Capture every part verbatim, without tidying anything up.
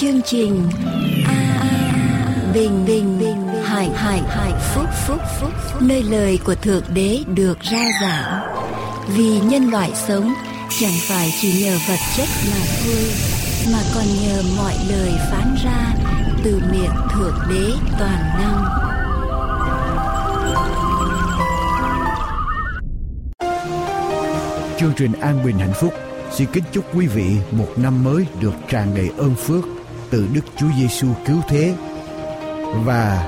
chương trình A Bình Bình Hạnh Hạnh Phúc, nơi lời của Thượng Đế được rao giảng, vì nhân loại sống chẳng phải chỉ nhờ vật chất mà thôi, mà còn nhờ mọi lời phán ra từ miệng Thượng Đế toàn năng. Chương trình An Bình Hạnh Phúc xin kính chúc quý vị một năm mới được tràn đầy ơn phước từ Đức Chúa Giêsu cứu thế, và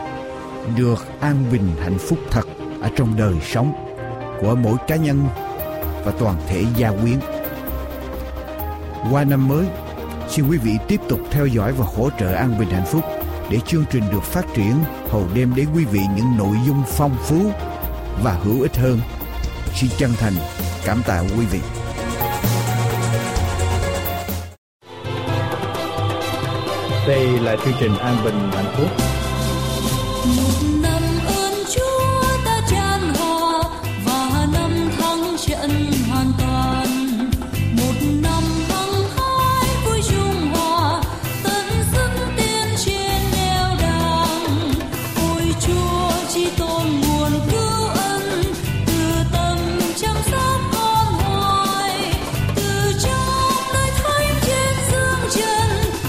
được an bình hạnh phúc thật ở trong đời sống của mỗi cá nhân và toàn thể gia quyến. Qua năm mới, xin quý vị tiếp tục theo dõi và hỗ trợ An Bình Hạnh Phúc để chương trình được phát triển, hầu đem đến quý vị những nội dung phong phú và hữu ích hơn. Xin chân thành cảm tạ quý vị. Đây là chương trình An Bình Hạnh Phúc. Một năm ơn Chúa ta tràn hòa và năm thắng trận hoàn toàn. Một năm hăng hái vui trung hòa, tận sức tiến trên nẻo đường. Ôi Chúa chỉ tôn nguồn cứu ân từ tâm chăm sóc con hoài, từ trong nơi thánh trên dương trần. Đây là chương trình An Bình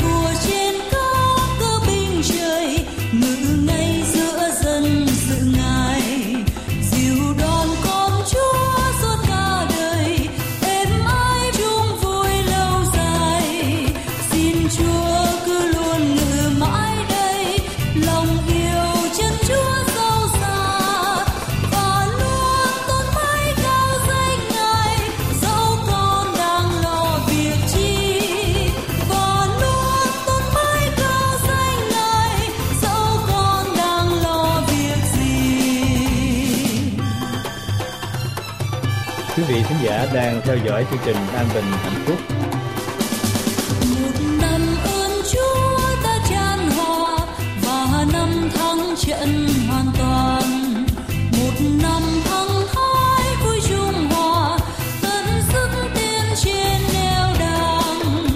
vua trên các cơ binh trời, ngự ngay giữa dân dự ngài, dìu đón con Chúa suốt cả đời, êm ái chung vui lâu dài. Xin Chúa cứ luôn ngự mãi đây, lòng yêu chân Chúa. Quý vị khán giả đang theo dõi chương trình An Bình Hạnh Phúc. Một năm ơn Chúa ta tràn hòa và năm thắng trận hoàn toàn. Một năm hăng hái vui trung hòa, tận sức tiến trên nẻo đường.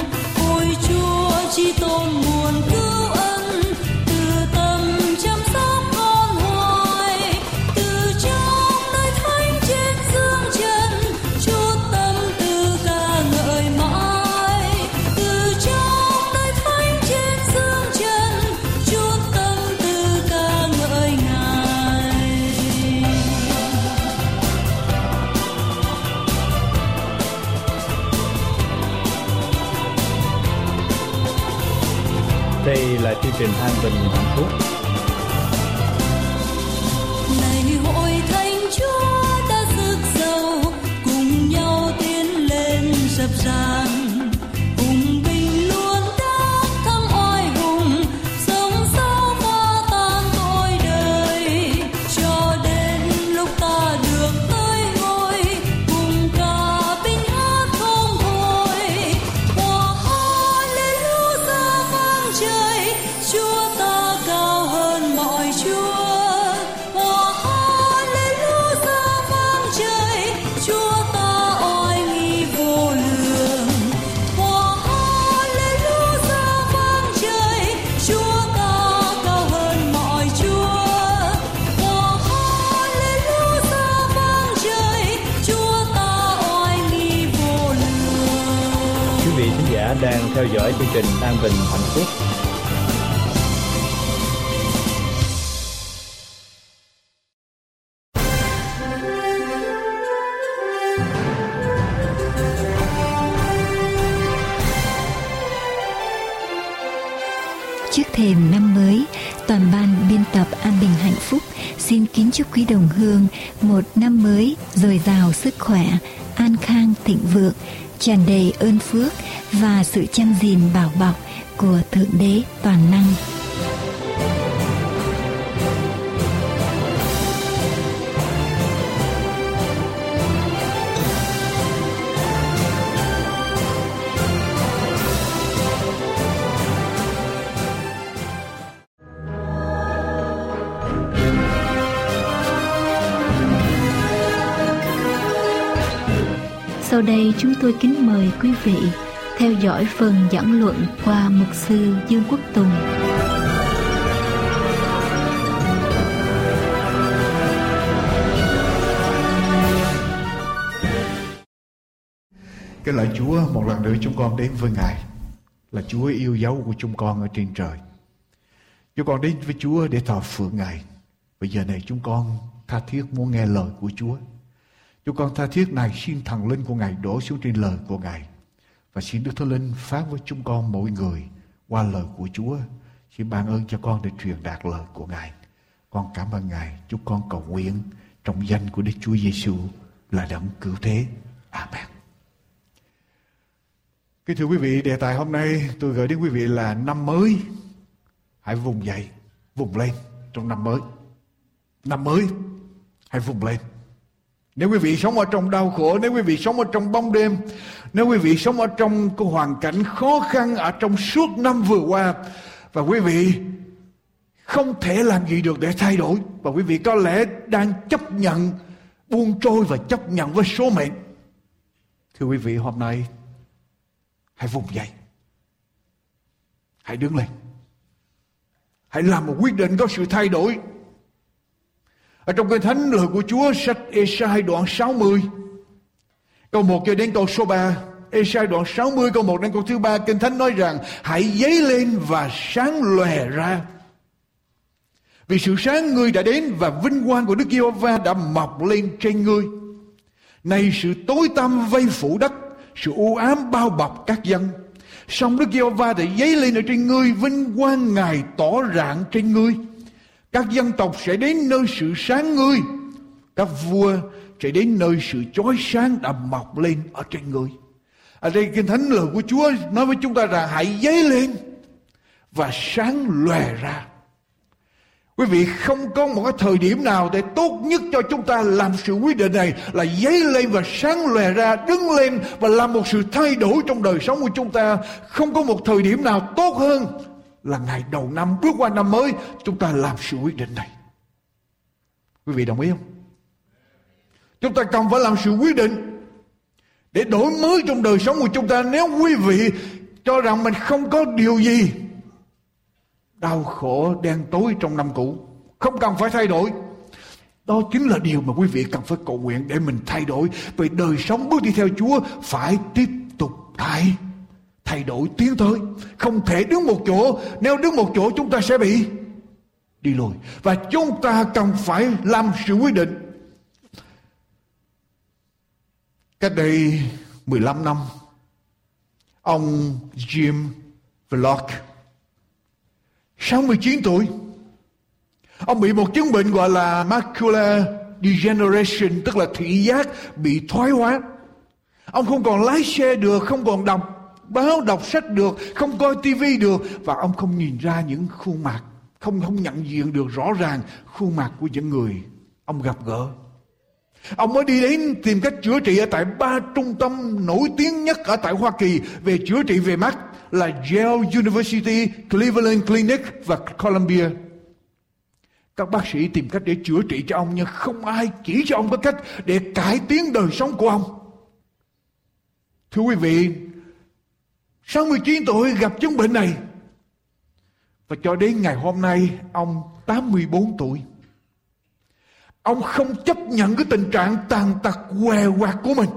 Ôi Chúa chỉ tôn nguồn cứu ân từ tâm chăm sóc con hoài, từ trong nơi thánh trên dương trần. Đây là chương trình An Bình Hạnh Phúc. Này hội thánh Chúa ta rực rỡ, cùng nhau tiến lên dập dàn. Đang theo dõi chương trình An Bình Hạnh Phúc. Trước thềm năm mới, toàn ban biên tập An Bình Hạnh Phúc xin kính chúc quý đồng hương một năm mới dồi dào sức khỏe, an khang thịnh vượng, tràn đầy ơn phước và sự chăm gìn bảo bọc của Thượng Đế toàn năng. Sau đây chúng tôi kính mời quý vị theo dõi phần giảng luận qua mục sư Dương Quốc Tùng. Cái lời Chúa một lần nữa chúng con đến với Ngài là Chúa yêu dấu của chúng con ở trên trời. Chúng con đến với Chúa để thờ phượng Ngài. Bây giờ này chúng con tha thiết muốn nghe lời của Chúa. Chúng con tha thiết này xin thần linh của Ngài đổ xuống trên lời của Ngài. Và xin Đức Thánh Linh phán với chúng con mỗi người qua lời của Chúa. Xin ban ơn cho con để truyền đạt lời của Ngài. Con cảm ơn Ngài. Chúng con cầu nguyện trong danh của Đức Chúa Giêsu là Đấng Cứu Thế. Amen. Kính thưa quý vị, đề tài hôm nay tôi gửi đến quý vị là năm mới. Hãy vùng dậy, vùng lên trong năm mới. Năm mới, hãy vùng lên. Nếu quý vị sống ở trong đau khổ, nếu quý vị sống ở trong bóng đêm, nếu quý vị sống ở trong cái hoàn cảnh khó khăn ở trong suốt năm vừa qua, và quý vị không thể làm gì được để thay đổi, và quý vị có lẽ đang chấp nhận, buông trôi và chấp nhận với số mệnh. Thưa quý vị, hôm nay hãy vùng dậy, hãy đứng lên, hãy làm một quyết định có sự thay đổi. Ở trong Kinh Thánh, lời của Chúa, sách Ê-sai đoạn sáu mươi câu một cho đến câu số ba. Ê-sai đoạn sáu mươi câu một đến câu thứ ba, Kinh Thánh nói rằng hãy dấy lên và sáng lòe ra, vì sự sáng ngươi đã đến và vinh quang của Đức Giê-hô-va đã mọc lên trên ngươi. Nay sự tối tăm vây phủ đất, sự u ám bao bọc các dân, song Đức Giê-hô-va đã dấy lên ở trên ngươi, vinh quang Ngài tỏ rạng trên ngươi. Các dân tộc sẽ đến nơi sự sáng ngươi, các vua sẽ đến nơi sự chói sáng đã mọc lên ở trên ngươi. Ở đây Kinh Thánh, lời của Chúa nói với chúng ta rằng hãy dấy lên và sáng lòe ra. Quý vị, không có một cái thời điểm nào để tốt nhất cho chúng ta làm sự quyết định này là dấy lên và sáng lòe ra, đứng lên và làm một sự thay đổi trong đời sống của chúng ta. Không có một thời điểm nào tốt hơn là ngày đầu năm, bước qua năm mới, chúng ta làm sự quyết định này. Quý vị đồng ý không? Chúng ta cần phải làm sự quyết định để đổi mới trong đời sống của chúng ta. Nếu quý vị cho rằng mình không có điều gì đau khổ, đen tối trong năm cũ, không cần phải thay đổi, đó chính là điều mà quý vị cần phải cầu nguyện để mình thay đổi. Vì đời sống bước đi theo Chúa phải tiếp tục thay thay đổi, tiến tới, không thể đứng một chỗ. Nếu đứng một chỗ chúng ta sẽ bị đi lùi, và chúng ta cần phải làm sự quyết định. Cách đây mười lăm năm, ông Jim Vlock, sáu mươi chín tuổi, ông bị một chứng bệnh gọi là macular degeneration, tức là thị giác bị thoái hóa. Ông không còn lái xe được, không còn đọc báo, đọc sách được, không coi tivi được, và ông không nhìn ra những khuôn mặt, không không nhận diện được rõ ràng khuôn mặt của những người ông gặp gỡ. Ông mới đi đến tìm cách chữa trị ở tại ba trung tâm nổi tiếng nhất ở tại Hoa Kỳ về chữa trị về mắt là Yale University, Cleveland Clinic và Columbia. Các bác sĩ tìm cách để chữa trị cho ông, nhưng không ai chỉ cho ông có cách để cải tiến đời sống của ông. Thưa quý vị, sáu mươi chín tuổi gặp chứng bệnh này, và cho đến ngày hôm nay ông tám mươi bốn tuổi, ông không chấp nhận cái tình trạng tàn tật què quặt của mình.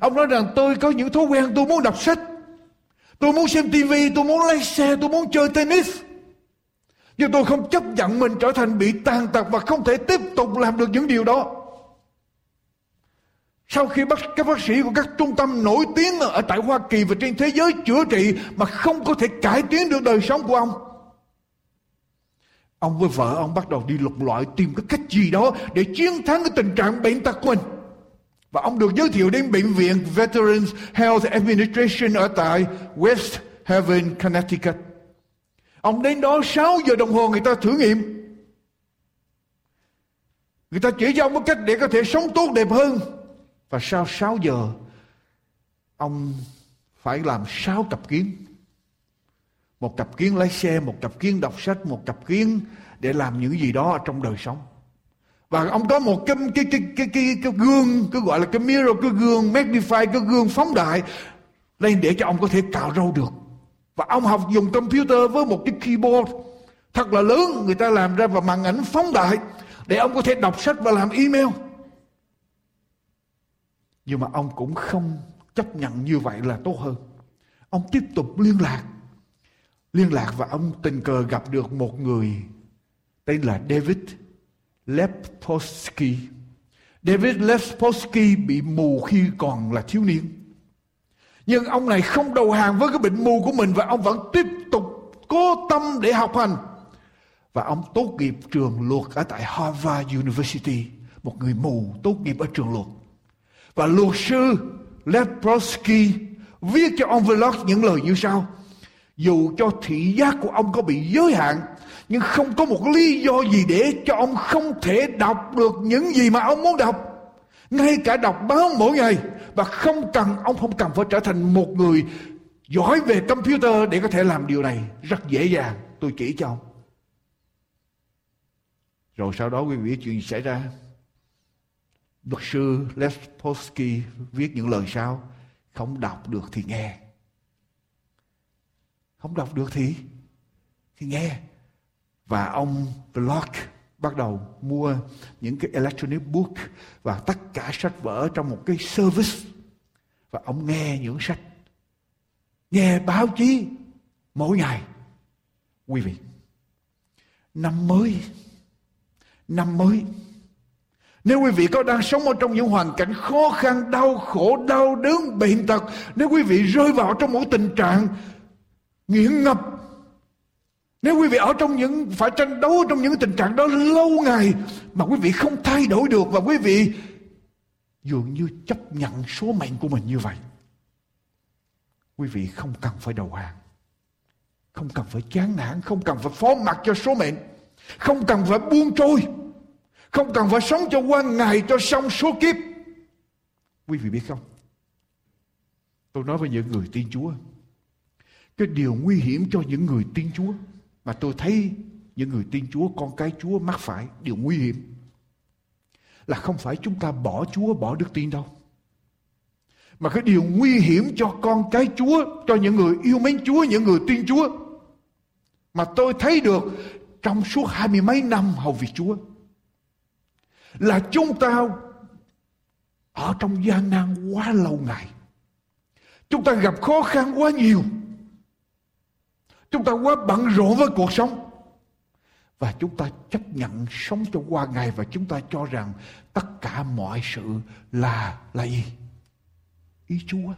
Ông nói rằng tôi có những thói quen, tôi muốn đọc sách, tôi muốn xem tivi, tôi muốn lái xe, tôi muốn chơi tennis, nhưng tôi không chấp nhận mình trở thành bị tàn tật và không thể tiếp tục làm được những điều đó. Sau khi bác, các bác sĩ của các trung tâm nổi tiếng ở tại Hoa Kỳ và trên thế giới chữa trị mà không có thể cải tiến được đời sống của ông, ông với vợ ông bắt đầu đi lục lọi tìm cái cách gì đó để chiến thắng cái tình trạng bệnh tật của mình. Và ông được giới thiệu đến bệnh viện Veterans Health Administration ở tại West Haven, Connecticut. Ông đến đó sáu giờ đồng hồ người ta thử nghiệm. Người ta chỉ cho ông một cách để có thể sống tốt đẹp hơn. Và sau sáu giờ, ông phải làm sáu cặp kiến. Một cặp kiến lái xe, một cặp kiến đọc sách, một cặp kiến để làm những gì đó trong đời sống. Và ông có một cái cái cái cái cái, cái gương, cái gọi là cái mirror, cái gương magnify, cái gương phóng đại lên để cho ông có thể cạo râu được. Và ông học dùng computer với một cái keyboard thật là lớn, người ta làm ra, và màn ảnh phóng đại để ông có thể đọc sách và làm email. Nhưng mà ông cũng không chấp nhận như vậy là tốt hơn. Ông tiếp tục liên lạc. Liên lạc và ông tình cờ gặp được một người tên là David Lepofsky. David Lepofsky bị mù khi còn là thiếu niên. Nhưng ông này không đầu hàng với cái bệnh mù của mình, và ông vẫn tiếp tục cố tâm để học hành. Và ông tốt nghiệp trường luật ở tại Harvard University. Một người mù tốt nghiệp ở trường luật. Và luật sư Lepofsky viết cho ông Vlock những lời như sau: dù cho thị giác của ông có bị giới hạn, nhưng không có một lý do gì để cho ông không thể đọc được những gì mà ông muốn đọc. Ngay cả đọc báo mỗi ngày. Và không cần, ông không cần phải trở thành một người giỏi về computer để có thể làm điều này. Rất dễ dàng, tôi chỉ cho ông. Rồi sau đó quý vị chuyện xảy ra. Luật sư Lepofsky viết những lời sau: không đọc được thì nghe. Không đọc được thì, thì nghe. Và ông Vlock bắt đầu mua những cái electronic book và tất cả sách vở trong một cái service. Và ông nghe những sách, nghe báo chí mỗi ngày. Quý vị, năm mới, năm mới, nếu quý vị có đang sống ở trong những hoàn cảnh khó khăn, đau khổ, đau đớn, bệnh tật, nếu quý vị rơi vào trong một tình trạng nghiện ngập, nếu quý vị ở trong những phải tranh đấu trong những tình trạng đó lâu ngày mà quý vị không thay đổi được, và quý vị dường như chấp nhận số mệnh của mình như vậy, quý vị không cần phải đầu hàng, không cần phải chán nản, không cần phải phó mặc cho số mệnh, không cần phải buông trôi, không cần phải sống cho qua ngày cho xong số kiếp. Quý vị biết không, tôi nói với những người tin Chúa, cái điều nguy hiểm cho những người tin Chúa mà tôi thấy những người tin Chúa, con cái Chúa mắc phải điều nguy hiểm là không phải chúng ta bỏ Chúa, bỏ đức tin đâu, mà cái điều nguy hiểm cho con cái Chúa, cho những người yêu mến Chúa, những người tin Chúa mà tôi thấy được trong suốt hai mươi mấy năm hầu việc Chúa, là chúng ta ở trong gian nan quá lâu ngày, chúng ta gặp khó khăn quá nhiều, chúng ta quá bận rộn với cuộc sống, và chúng ta chấp nhận sống cho qua ngày, và chúng ta cho rằng tất cả mọi sự là là gì? Ý Chúa.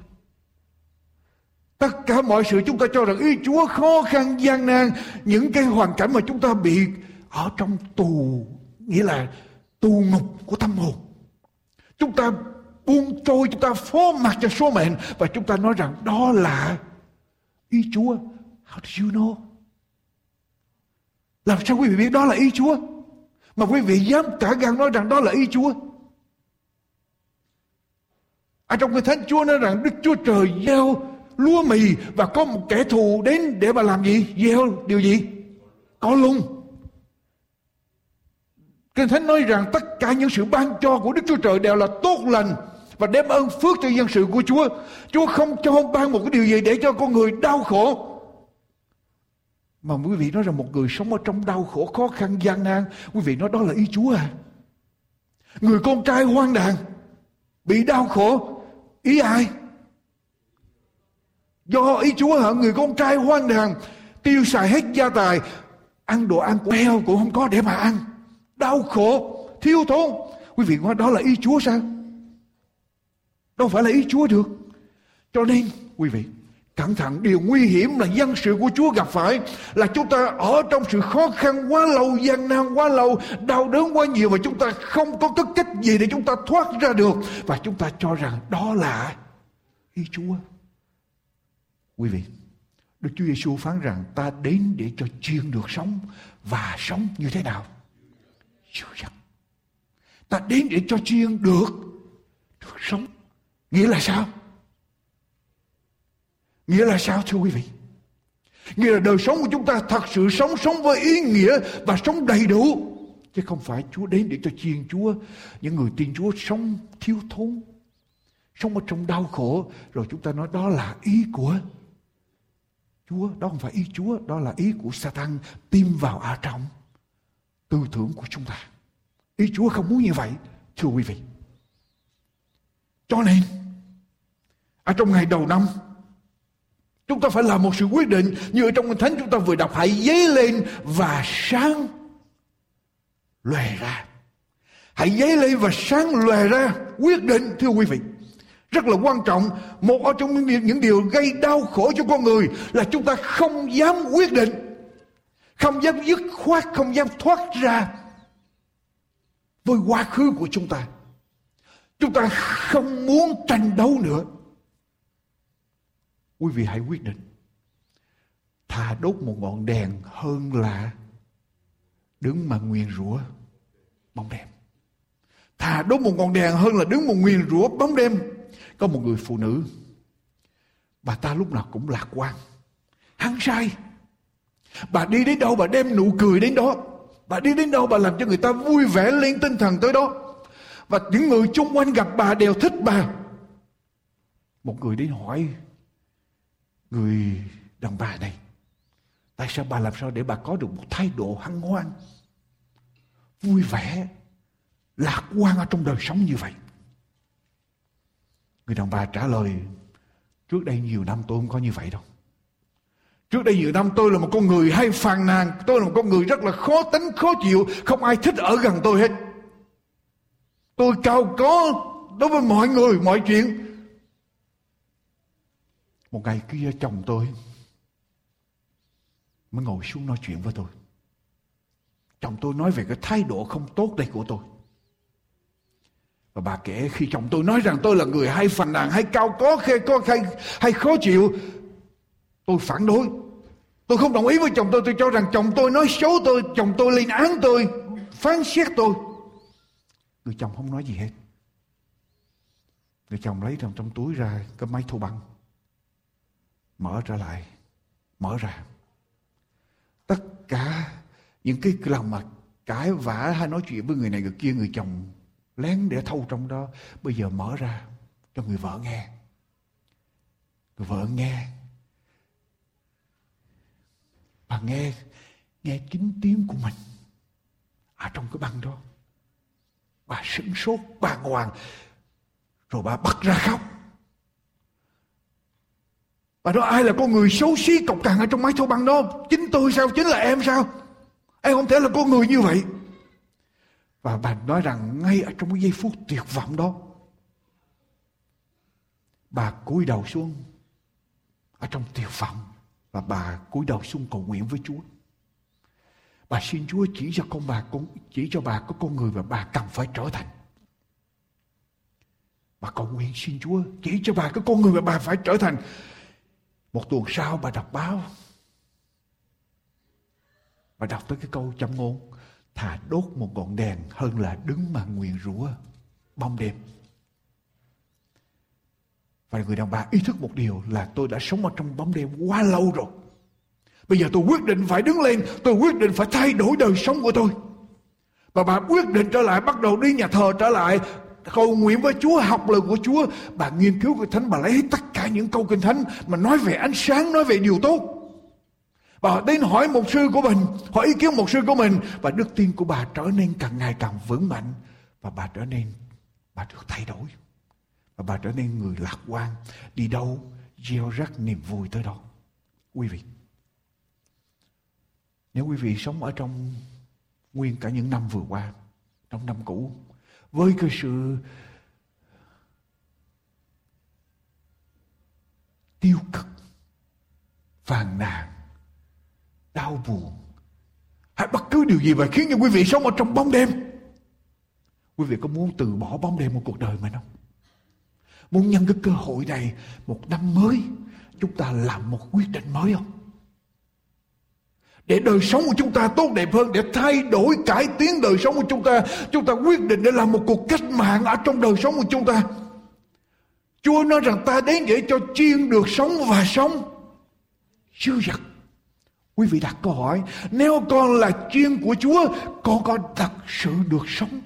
Tất cả mọi sự chúng ta cho rằng ý Chúa. Khó khăn, gian nan, những cái hoàn cảnh mà chúng ta bị ở trong tù, nghĩa là tù ngục của tâm hồn, chúng ta buông trôi, chúng ta phó mặc cho số mệnh, và chúng ta nói rằng đó là ý Chúa. How do you know? Làm sao quý vị biết đó là ý Chúa mà quý vị dám cả gan nói rằng đó là ý Chúa? Ở trong Kinh Thánh Chúa nói rằng Đức Chúa Trời gieo lúa mì, và có một kẻ thù đến để mà làm gì? Gieo điều gì? Có lung. Kinh Thánh nói rằng tất cả những sự ban cho của Đức Chúa Trời đều là tốt lành và đem ơn phước cho dân sự của Chúa. Chúa không cho ban một cái điều gì để cho con người đau khổ. Mà quý vị nói rằng một người sống ở trong đau khổ, khó khăn, gian nan, quý vị nói đó là ý Chúa à? Người con trai hoang đàn, bị đau khổ, ý ai? Do ý Chúa hả? Người con trai hoang đàn, tiêu xài hết gia tài, ăn đồ ăn của heo cũng không có để mà ăn, đau khổ, thiếu thốn. Quý vị nói đó là ý Chúa sao? Đâu phải là ý Chúa được. Cho nên quý vị cẩn thận, điều nguy hiểm là dân sự của Chúa gặp phải là chúng ta ở trong sự khó khăn quá lâu, gian nan quá lâu, đau đớn quá nhiều, và chúng ta không có cái cách gì để chúng ta thoát ra được, và chúng ta cho rằng đó là ý Chúa. Quý vị, Đức Chúa Giêsu phán rằng ta đến để cho chiên được sống, và sống như thế nào? Chúa rằng ta đến để cho chiên được được sống. Nghĩa là sao? Nghĩa là sao thưa quý vị? Nghĩa là đời sống của chúng ta thật sự sống sống với ý nghĩa và sống đầy đủ. chứ không phải Chúa đến để cho chiên Chúa, những người tin Chúa sống thiếu thốn, sống ở trong đau khổ, rồi chúng ta nói đó là ý của Chúa. Đó không phải ý Chúa, đó là ý của Satan tiêm vào ở trong tư tưởng của chúng ta. Ý Chúa không muốn như vậy, thưa quý vị. Cho nên ở trong ngày đầu năm, chúng ta phải làm một sự quyết định như ở trong Kinh Thánh chúng ta vừa đọc: hãy dấy lên và sáng lòe ra. Hãy dấy lên và sáng lòe ra. Quyết định, thưa quý vị, rất là quan trọng. Một trong những điều gây đau khổ cho con người là chúng ta không dám quyết định, không dám dứt khoát, không dám thoát ra với quá khứ của chúng ta. Chúng ta không muốn tranh đấu nữa. Quý vị hãy quyết định. Thà đốt một ngọn đèn hơn là đứng mà nguyền rủa bóng đêm. Thà đốt một ngọn đèn hơn là đứng mà nguyền rủa bóng đêm. Có một người phụ nữ, bà ta lúc nào cũng lạc quan, hăng say. Bà đi đến đâu bà đem nụ cười đến đó. Bà đi đến đâu bà làm cho người ta vui vẻ lên tinh thần tới đó. Và những người xung quanh gặp bà đều thích bà. Một người đến hỏi người đàn bà này: tại sao bà làm sao để bà có được một thái độ hân hoan, vui vẻ, lạc quan ở trong đời sống như vậy? Người đàn bà trả lời: trước đây nhiều năm tôi không có như vậy đâu. Trước đây nhiều năm tôi là một con người hay phàn nàn, tôi là một con người rất là khó tính, khó chịu, không ai thích ở gần tôi hết. Tôi cao có đối với mọi người, mọi chuyện. Một ngày kia chồng tôi mới ngồi xuống nói chuyện với tôi. Chồng tôi nói về cái thái độ không tốt đây của tôi. Và bà kể khi chồng tôi nói rằng tôi là người hay phàn nàn, hay cao có, hay, hay, hay khó chịu, tôi phản đối. Tôi không đồng ý với chồng tôi. Tôi cho rằng chồng tôi nói xấu tôi, chồng tôi lên án tôi, phán xét tôi. Người chồng không nói gì hết. Người chồng lấy trong, trong túi ra cái máy thu băng, mở trở lại, mở ra. Tất cả những cái lần mà cãi vã hay nói chuyện với người này người kia, người chồng lén để thâu trong đó, bây giờ mở ra cho người vợ nghe. Người vợ nghe. Bà nghe, nghe chính tiếng của mình ở trong cái băng đó. Bà sửng sốt, bà bàng hoàng, rồi bà bật ra khóc. Bà nói: ai là con người xấu xí cộc cằn ở trong máy thâu băng đó? Chính tôi sao? Chính là em sao? Em không thể là con người như vậy. Và bà nói rằng ngay ở trong cái giây phút tuyệt vọng đó, bà cúi đầu xuống ở trong tuyệt vọng, và bà cúi đầu xuống cầu nguyện với Chúa. Bà xin Chúa chỉ cho con bà con chỉ cho bà có con người mà bà cần phải trở thành. Bà cầu nguyện xin Chúa chỉ cho bà có con người mà bà phải trở thành. Một tuần sau bà đọc báo. Bà đọc tới cái câu châm ngôn: thà đốt một ngọn đèn hơn là đứng mà nguyền rủa bóng đêm. Và người đàn bà ý thức một điều là tôi đã sống ở trong bóng đêm quá lâu rồi. Bây giờ tôi quyết định phải đứng lên, tôi quyết định phải thay đổi đời sống của tôi. Và bà quyết định trở lại, bắt đầu đi nhà thờ trở lại, cầu nguyện với Chúa, học lời của Chúa. Bà nghiên cứu Kinh Thánh, bà lấy tất cả những câu Kinh Thánh mà nói về ánh sáng, nói về điều tốt. Bà đến hỏi mục sư của mình, hỏi ý kiến mục sư của mình. Và đức tin của bà trở nên càng ngày càng vững mạnh. Và bà trở nên, bà được thay đổi. Và bà trở nên người lạc quan. Đi đâu, gieo rắc niềm vui tới đó. Quý vị, nếu quý vị sống ở trong nguyên cả những năm vừa qua, trong năm cũ, với cái sự tiêu cực, phàn nàn, đau buồn, hay bất cứ điều gì vậy khiến cho quý vị sống ở trong bóng đêm, quý vị có muốn từ bỏ bóng đêm một cuộc đời mình không? Muốn nhân cái cơ hội này, một năm mới chúng ta làm một quyết định mới không? Để đời sống của chúng ta tốt đẹp hơn, để thay đổi, cải tiến đời sống của chúng ta, chúng ta quyết định để làm một cuộc cách mạng ở trong đời sống của chúng ta. Chúa nói rằng ta đến để cho chiên được sống và sống dư dật. Quý vị đặt câu hỏi, nếu con là chiên của Chúa, con có thật sự được sống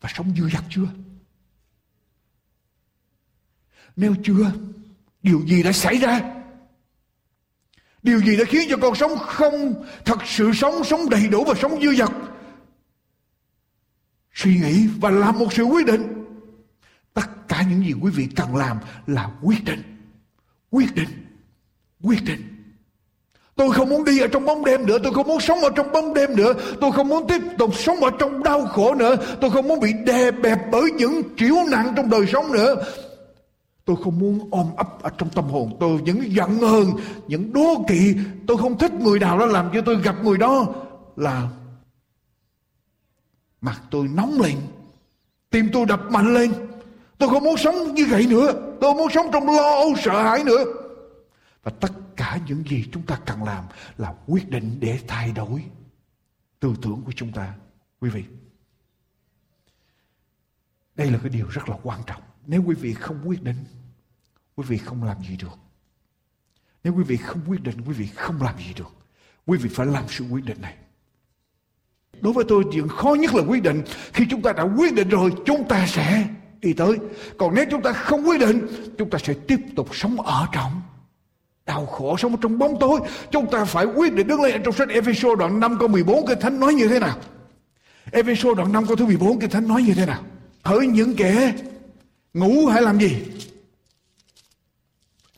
và sống dư dật chưa? Nếu chưa, điều gì đã xảy ra? Điều gì đã khiến cho con sống không thật sự sống, sống đầy đủ và sống dư dật? Suy nghĩ và làm một sự quyết định. Tất cả những gì quý vị cần làm là quyết định. Quyết định. Quyết định. Tôi không muốn đi ở trong bóng đêm nữa. Tôi không muốn sống ở trong bóng đêm nữa. Tôi không muốn tiếp tục sống ở trong đau khổ nữa. Tôi không muốn bị đè bẹp bởi những triểu nặng trong đời sống nữa. Tôi không muốn ôm ấp ở trong tâm hồn tôi những giận hờn, những đố kỵ. Tôi không thích người nào đó làm cho tôi gặp người đó là mặt tôi nóng lên, tim tôi đập mạnh lên. Tôi không muốn sống như vậy nữa. Tôi không muốn sống trong lo âu sợ hãi nữa. Và tất cả những gì chúng ta cần làm là quyết định để thay đổi tư tưởng của chúng ta. Quý vị, đây là cái điều rất là quan trọng. Nếu quý vị không quyết định, quý vị không làm gì được. Nếu quý vị không quyết định, quý vị không làm gì được. Quý vị phải làm sự quyết định này. Đối với tôi, chuyện khó nhất là quyết định. Khi chúng ta đã quyết định rồi, chúng ta sẽ đi tới. Còn nếu chúng ta không quyết định, chúng ta sẽ tiếp tục sống ở trong đau khổ, sống trong bóng tối. Chúng ta phải quyết định đứng lên. Trong sách Ê-phê-sô đoạn năm câu mười bốn, Kinh Thánh nói như thế nào? Ê-phê-sô đoạn năm câu thứ mười bốn, Kinh Thánh nói như thế nào? Hỡi những kẻ ngủ hãy làm gì?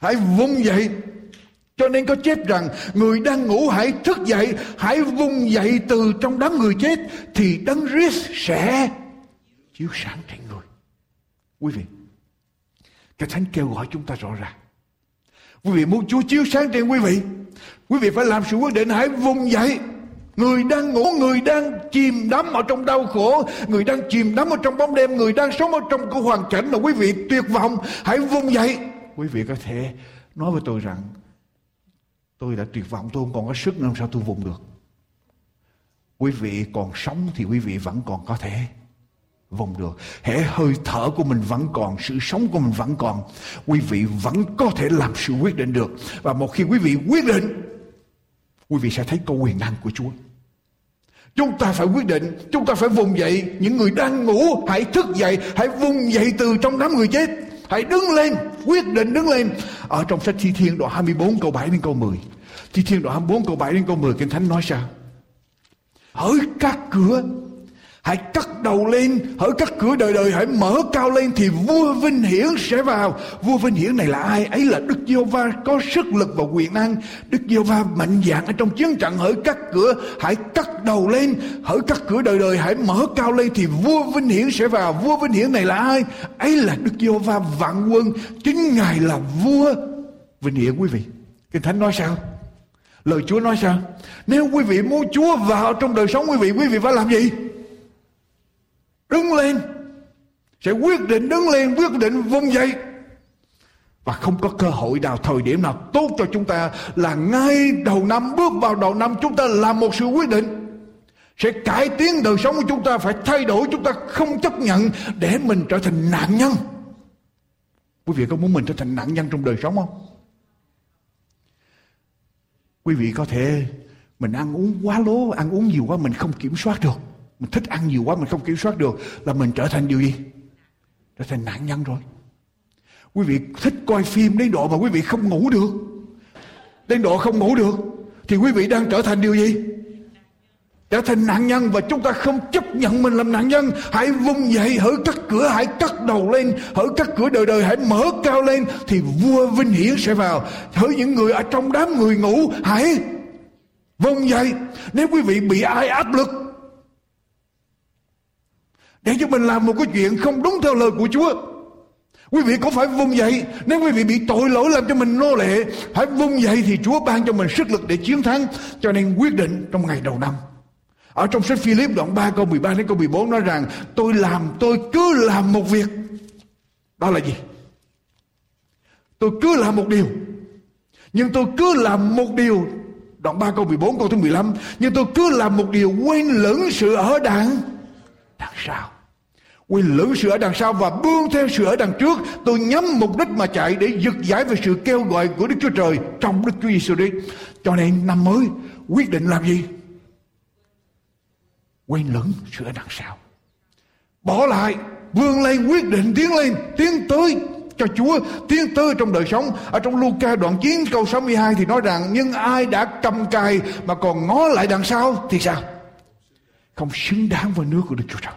Hãy vùng dậy. Cho nên có chép rằng, người đang ngủ hãy thức dậy, hãy vùng dậy từ trong đám người chết, thì đấng Christ sẽ chiếu sáng trên người. Quý vị, Kinh Thánh kêu gọi chúng ta rõ ràng. Quý vị muốn Chúa chiếu sáng trên quý vị, quý vị phải làm sự quyết định, hãy vùng dậy. Người đang ngủ, người đang chìm đắm ở trong đau khổ, người đang chìm đắm ở trong bóng đêm, người đang sống ở trong cái hoàn cảnh mà quý vị tuyệt vọng, hãy vùng dậy. Quý vị có thể nói với tôi rằng, tôi đã tuyệt vọng, tôi không còn có sức, làm sao tôi vùng được? Quý vị còn sống thì quý vị vẫn còn có thể vùng được. Hễ hơi thở của mình vẫn còn, sự sống của mình vẫn còn, quý vị vẫn có thể làm sự quyết định được. Và một khi quý vị quyết định, quý vị sẽ thấy câu quyền năng của Chúa. Chúng ta phải quyết định, chúng ta phải vùng dậy. Những người đang ngủ hãy thức dậy, hãy vùng dậy từ trong đám người chết, hãy đứng lên, quyết định đứng lên. Ở trong sách Thi Thiên đoạn hai mươi bốn câu bảy đến câu mười, Thi Thiên đoạn hai mươi bốn câu bảy đến câu mười, Kinh Thánh nói sao? Hỡi các cửa, hãy cất đầu lên, hỡi các cửa đời đời hãy mở cao lên, thì vua vinh hiển sẽ vào. Vua vinh hiển này là ai? Ấy là Đức Giê-hô-va có sức lực và quyền năng, Đức Giê-hô-va mạnh dạn ở trong chiến trận. Hỡi các cửa hãy cất đầu lên, hỡi các cửa đời đời hãy mở cao lên, thì vua vinh hiển sẽ vào. Vua vinh hiển này là ai? Ấy là Đức Giê-hô-va vạn quân, chính Ngài là vua vinh hiển. Quý vị, Kinh Thánh nói sao? Lời Chúa nói sao? Nếu quý vị muốn Chúa vào trong đời sống quý vị, quý vị phải làm gì? Đứng lên, sẽ quyết định đứng lên, quyết định vùng dậy. Và không có cơ hội nào, thời điểm nào tốt cho chúng ta là ngay đầu năm. Bước vào đầu năm, chúng ta làm một sự quyết định sẽ cải tiến đời sống của chúng ta, phải thay đổi. Chúng ta không chấp nhận để mình trở thành nạn nhân. Quý vị có muốn mình trở thành nạn nhân trong đời sống không? Quý vị có thể mình ăn uống quá lố, ăn uống nhiều quá mình không kiểm soát được. Mình thích ăn nhiều quá, mình không kiểm soát được, là mình trở thành điều gì? Trở thành nạn nhân rồi. Quý vị thích coi phim đến độ mà quý vị không ngủ được, đến độ không ngủ được, thì quý vị đang trở thành điều gì? Trở thành nạn nhân. Và chúng ta không chấp nhận mình làm nạn nhân. Hãy vung dậy, hỡi các cửa hãy cất đầu lên, hỡi các cửa đời đời hãy mở cao lên, thì vua vinh hiển sẽ vào. Hỡi những người ở trong đám người ngủ hãy vung dậy. Nếu quý vị bị ai áp lực để cho mình làm một cái chuyện không đúng theo lời của Chúa, quý vị cũng phải vùng dậy. Nếu quý vị bị tội lỗi làm cho mình nô lệ, hãy vùng dậy thì Chúa ban cho mình sức lực để chiến thắng. Cho nên quyết định trong ngày đầu năm. Ở trong sách Phi-líp đoạn ba câu mười ba đến câu mười bốn nói rằng, tôi làm, tôi cứ làm một việc. Đó là gì? Tôi cứ làm một điều. Nhưng tôi cứ làm một điều. Đoạn ba câu mười bốn câu thứ mười lăm. Nhưng tôi cứ làm một điều, quên lững sự ở đàng đằng sau. Quy lử sự ở đằng sau và bươn theo sự ở đằng trước. Tôi nhắm mục đích mà chạy để giật giải về sự kêu gọi của Đức Chúa Trời trong Đức Chúa Giêsu Christ. Cho nên năm mới quyết định làm gì? Quên lửng sự ở đằng sau, bỏ lại, vươn lên, quyết định tiến lên, tiến tới cho Chúa, tiến tới trong đời sống. Ở trong Luca đoạn chín câu sáu mươi hai thì nói rằng: nhưng ai đã cầm cày mà còn ngó lại đằng sau thì sao? Không xứng đáng với nước của Đức Chúa Trời.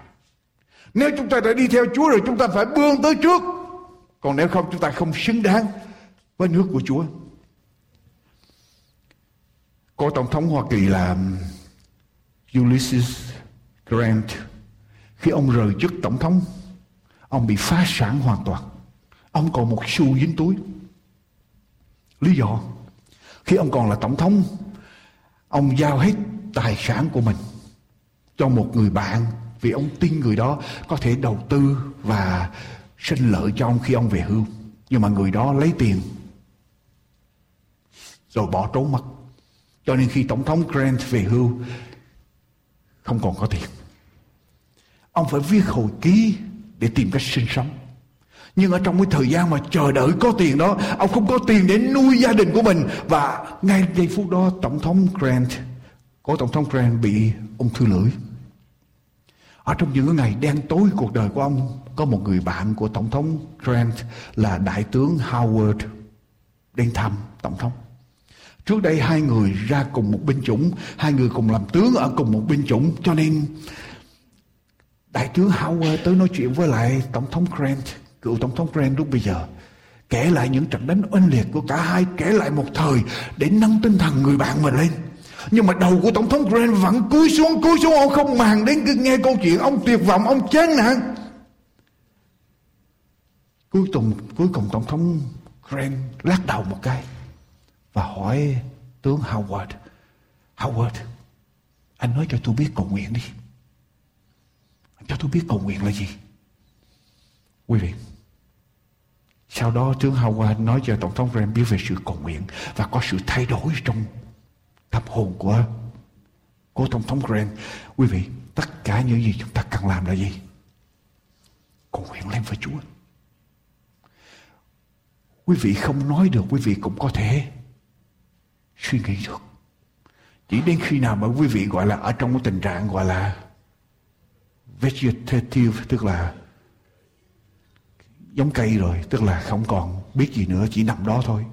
Nếu chúng ta đã đi theo Chúa rồi, chúng ta phải bươn tới trước. Còn nếu không, chúng ta không xứng đáng với nước của Chúa. Cố Tổng thống Hoa Kỳ là Ulysses Grant, khi ông rời chức tổng thống, ông bị phá sản hoàn toàn. Ông còn một xu dính túi. Lý do, khi ông còn là tổng thống, ông giao hết tài sản của mình cho một người bạn, vì ông tin người đó có thể đầu tư và sinh lợi cho ông khi ông về hưu. Nhưng mà người đó lấy tiền rồi bỏ trốn mất. Cho nên khi tổng thống Grant về hưu, không còn có tiền. Ông phải viết hồi ký để tìm cách sinh sống. Nhưng ở trong cái thời gian mà chờ đợi có tiền đó, ông không có tiền để nuôi gia đình của mình. Và ngay giây phút đó, tổng thống Grant, cố tổng thống Grant bị ung thư lưỡi. Ở trong những ngày đen tối cuộc đời của ông, có một người bạn của tổng thống Grant là đại tướng Howard đến thăm tổng thống. Trước đây hai người ra cùng một binh chủng, hai người cùng làm tướng ở cùng một binh chủng, cho nên đại tướng Howard tới nói chuyện với lại tổng thống Grant, cựu tổng thống Grant lúc bây giờ, kể lại những trận đánh oanh liệt của cả hai, kể lại một thời để nâng tinh thần người bạn mình lên. Nhưng mà đầu của tổng thống Grant vẫn cúi xuống, cúi xuống, ông không màng đến nghe câu chuyện, ông tuyệt vọng, ông chán nản. Cuối cùng, cuối cùng tổng thống Grant lắc đầu một cái và hỏi tướng Howard: Howard, anh nói cho tôi biết cầu nguyện đi. Anh cho tôi biết cầu nguyện là gì. Quý vị, sau đó tướng Howard nói cho tổng thống Grant biết về sự cầu nguyện, và có sự thay đổi trong tâm hồn của cố tổng thống Grant. Quý vị, tất cả những gì chúng ta cần làm là gì? Cầu nguyện lên với Chúa. Quý vị không nói được, quý vị cũng có thể suy nghĩ được. Chỉ đến khi nào mà quý vị gọi là ở trong cái tình trạng gọi là vegetative, tức là giống cây rồi, tức là không còn biết gì nữa, chỉ nằm đó thôi,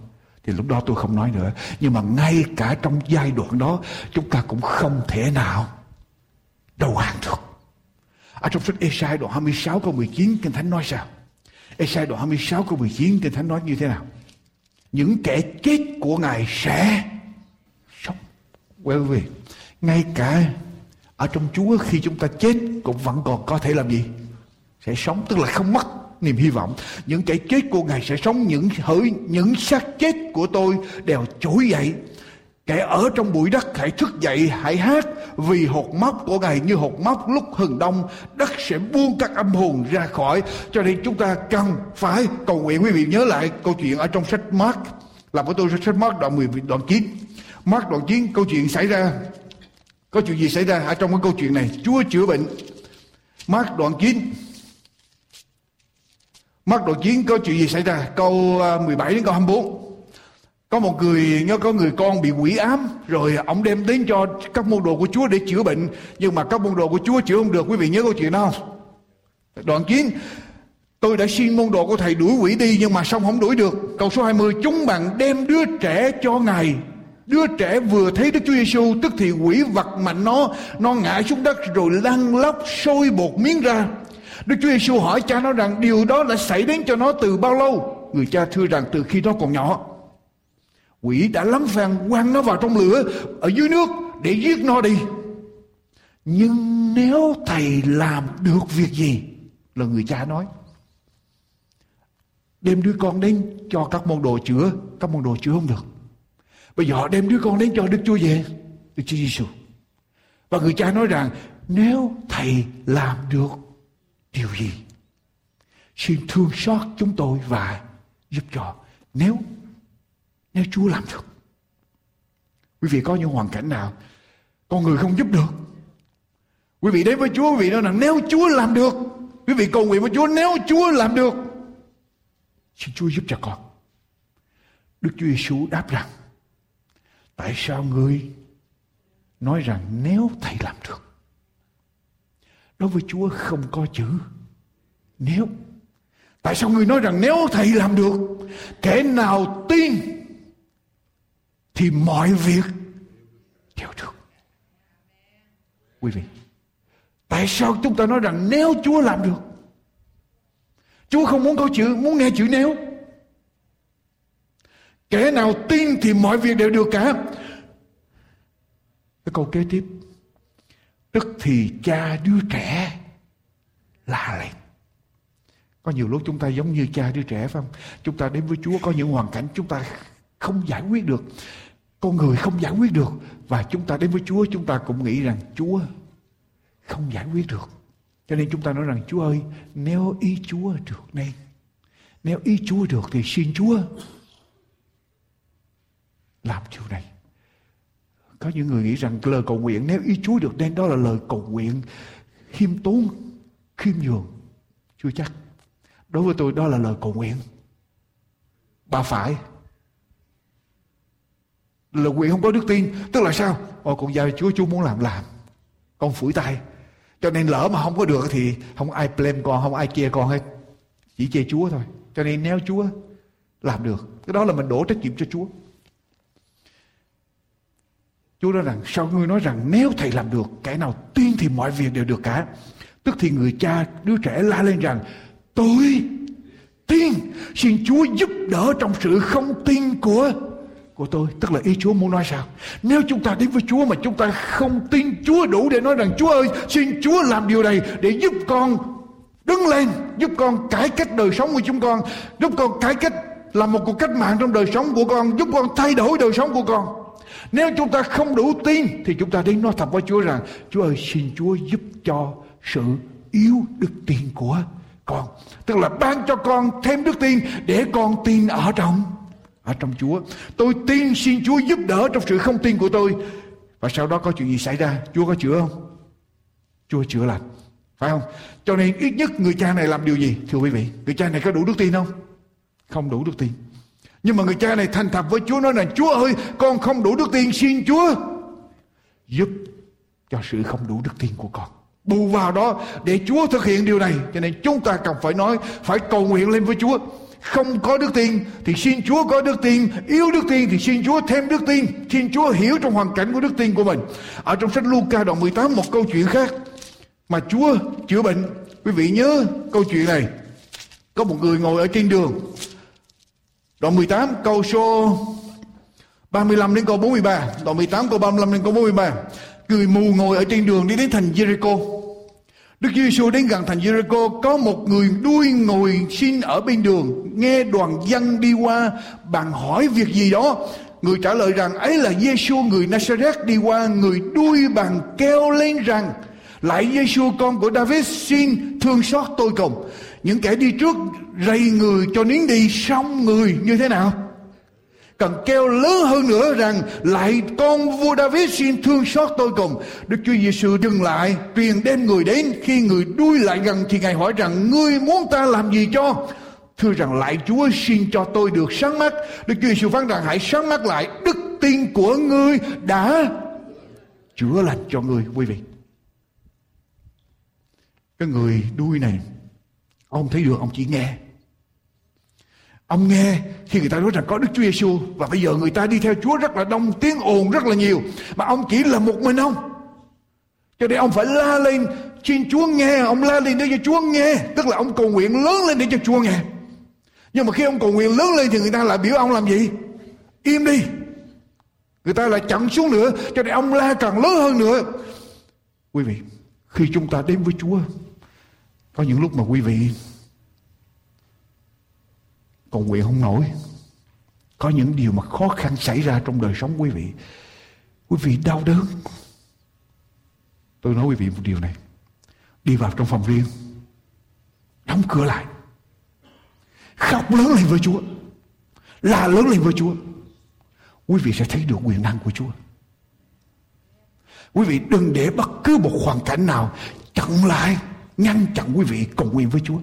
thì lúc đó tôi không nói nữa. Nhưng mà ngay cả trong giai đoạn đó, chúng ta cũng không thể nào đầu hàng được. Ở trong sách Ê-sai đoạn hai mươi sáu câu mười chín, Kinh Thánh nói sao? Ê-sai đoạn hai mươi sáu câu mười chín, Kinh Thánh nói như thế nào? Những kẻ chết của Ngài sẽ sống. Quý vị, ngay cả ở trong Chúa, khi chúng ta chết cũng vẫn còn có thể làm gì? Sẽ sống, tức là không mất niềm hy vọng. Những kẻ chết của Ngài sẽ sống, những hỡi những xác chết của tôi đều trỗi dậy. Kẻ ở trong bụi đất hãy thức dậy, hãy hát, vì hột móc của Ngài như hột móc lúc hừng đông, đất sẽ buông các âm hồn ra khỏi. Cho nên chúng ta cần phải cầu nguyện. Quý vị nhớ lại câu chuyện ở trong sách Mark, làm của tôi sách Mark đoạn mười đoạn chín. Mark đoạn chín, câu chuyện xảy ra, có chuyện gì xảy ra ở trong cái câu chuyện này? Chúa chữa bệnh. Mark đoạn chín. Mắc đoạn chiến có chuyện gì xảy ra? Câu mười bảy đến câu hai mươi bốn. Có một người, nhớ có người con bị quỷ ám, rồi ông đem đến cho các môn đồ của Chúa để chữa bệnh, nhưng mà các môn đồ của Chúa chữa không được. Quý vị nhớ câu chuyện đó không? Đoạn chiến: tôi đã xin môn đồ của thầy đuổi quỷ đi, nhưng mà xong không đuổi được. Câu số hai mươi: chúng bạn đem đứa trẻ cho Ngài. Đứa trẻ vừa thấy Đức Chúa Giêsu, tức thì quỷ vật mạnh nó, nó ngã xuống đất rồi lăn lóc sôi bột miếng ra. Đức Chúa Giêsu hỏi cha nó rằng điều đó đã xảy đến cho nó từ bao lâu? Người cha thưa rằng từ khi nó còn nhỏ. Quỷ đã lắm phen quăng nó vào trong lửa ở dưới nước để giết nó đi. Nhưng nếu thầy làm được việc gì? Là người cha nói. Đem đứa con đến cho các môn đồ chữa. Các môn đồ chữa không được. Bây giờ họ đem đứa con đến cho Đức Chúa về. Đức Chúa Giêsu. Và người cha nói rằng nếu thầy làm được điều gì, xin thương xót chúng tôi và giúp cho. Nếu Nếu Chúa làm được. Quý vị có những hoàn cảnh nào con người không giúp được? Quý vị đến với Chúa, quý vị nói rằng nếu Chúa làm được Quý vị cầu nguyện với Chúa, nếu Chúa làm được, xin Chúa giúp cho con. Đức Chúa Giêsu đáp rằng, tại sao ngươi nói rằng nếu Thầy làm được? Đối với Chúa không có chữ nếu. Tại sao ngươi nói rằng nếu Thầy làm được, kẻ nào tin thì mọi việc đều được. Quý vị, tại sao chúng ta nói rằng nếu Chúa làm được? Chúa không muốn câu chữ, muốn nghe chữ nếu. Kẻ nào tin thì mọi việc đều được cả. Cái câu kế tiếp, tức thì cha đứa trẻ la lên. Có nhiều lúc chúng ta giống như cha đứa trẻ, phải không? Chúng ta đến với Chúa có những hoàn cảnh chúng ta không giải quyết được, con người không giải quyết được, và chúng ta đến với Chúa chúng ta cũng nghĩ rằng Chúa không giải quyết được. Cho nên chúng ta nói rằng, Chúa ơi, nếu ý Chúa được nên, nếu ý Chúa được thì xin Chúa làm điều này. Có những người nghĩ rằng lời cầu nguyện nếu ý Chúa được nên đó là lời cầu nguyện khiêm tốn, khiêm nhường. Chưa chắc. Đối với tôi đó là lời cầu nguyện bà phải. Lời nguyện không có đức tin. Tức là sao? Ồ, con giao Chúa, Chúa muốn làm làm, con phủi tay. Cho nên lỡ mà không có được thì không ai blame con, không ai chê con hết, chỉ chê Chúa thôi. Cho nên nếu Chúa làm được, cái đó là mình đổ trách nhiệm cho Chúa. Chúa nói rằng, sao ngươi nói rằng nếu Thầy làm được, kẻ nào tin thì mọi việc đều được cả. Tức thì người cha đứa trẻ la lên rằng, tôi tin, xin Chúa giúp đỡ trong sự không tin của của tôi. Tức là ý Chúa muốn nói sao? Nếu chúng ta đến với Chúa mà chúng ta không tin Chúa đủ để nói rằng, Chúa ơi, xin Chúa làm điều này để giúp con đứng lên, giúp con cải cách đời sống của chúng con, giúp con cải cách, làm một cuộc cách mạng trong đời sống của con, giúp con thay đổi đời sống của con. Nếu chúng ta không đủ tin thì chúng ta đến nói thật với Chúa rằng, Chúa ơi, xin Chúa giúp cho sự yếu đức tin của con. Tức là ban cho con thêm đức tin để con tin ở trong ở trong Chúa. Tôi tin, xin Chúa giúp đỡ trong sự không tin của tôi. Và sau đó có chuyện gì xảy ra? Chúa có chữa không? Chúa chữa lành, phải không? Cho nên ít nhất người cha này làm điều gì? Thưa quý vị, người cha này có đủ đức tin không? Không đủ đức tin. Nhưng mà người cha này thành thật với Chúa, nói là, Chúa ơi, con không đủ đức tin, xin Chúa giúp cho sự không đủ đức tin của con. Bù vào đó để Chúa thực hiện điều này. Cho nên chúng ta cần phải nói, phải cầu nguyện lên với Chúa. Không có đức tin thì xin Chúa có đức tin, yếu đức tin thì xin Chúa thêm đức tin, xin Chúa hiểu trong hoàn cảnh của đức tin của mình. Ở trong sách Luca đoạn mười tám, một câu chuyện khác mà Chúa chữa bệnh. Quý vị nhớ câu chuyện này. Có một người ngồi ở trên đường. Đoạn mười tám câu số ba mươi lăm đến câu bốn mươi ba. Đoạn mười tám câu ba mươi lăm đến câu bốn mươi ba. Người mù ngồi ở trên đường đi đến thành Jericho. Đức Chúa Giêsu đến gần thành Jericho, có một người đuôi ngồi xin ở bên đường, nghe đoàn dân đi qua bàn hỏi việc gì đó. Người trả lời rằng, ấy là Giêsu người Nazareth đi qua. Người đuôi bàn kêu lên rằng, lại Giêsu con của David, xin thương xót tôi cùng. Những kẻ đi trước rầy người cho nín đi, xong người như thế nào? Cần kêu lớn hơn nữa rằng, lại con vua David, xin thương xót tôi cùng. Đức Chúa Giêsu dừng lại, truyền đem người đến. Khi người đuôi lại gần thì Ngài hỏi rằng, ngươi muốn ta làm gì cho? Thưa rằng, lại Chúa, xin cho tôi được sáng mắt. Đức Chúa Giêsu phán rằng, hãy sáng mắt lại, đức tin của ngươi đã chữa lành cho ngươi. Quý vị, cái người đuôi này, ông thấy được, ông chỉ nghe. Ông nghe khi người ta nói rằng có Đức Chúa Giêsu, và bây giờ người ta đi theo Chúa rất là đông, tiếng ồn rất là nhiều, mà ông chỉ là một mình ông. Cho nên ông phải la lên, xin Chúa nghe. Ông la lên để cho Chúa nghe, tức là ông cầu nguyện lớn lên để cho Chúa nghe. Nhưng mà khi ông cầu nguyện lớn lên thì người ta lại biểu ông làm gì? Im đi. Người ta lại chặn xuống nữa, cho nên ông la càng lớn hơn nữa. Quý vị, khi chúng ta đến với Chúa, có những lúc mà quý vị cầu nguyện không nổi, có những điều mà khó khăn xảy ra trong đời sống quý vị, quý vị đau đớn. Tôi nói quý vị một điều này, đi vào trong phòng riêng, đóng cửa lại, khóc lớn lên với Chúa, la lớn lên với Chúa, quý vị sẽ thấy được quyền năng của Chúa. Quý vị đừng để bất cứ một hoàn cảnh nào chặn lại ngăn chặn quý vị cầu nguyện với Chúa.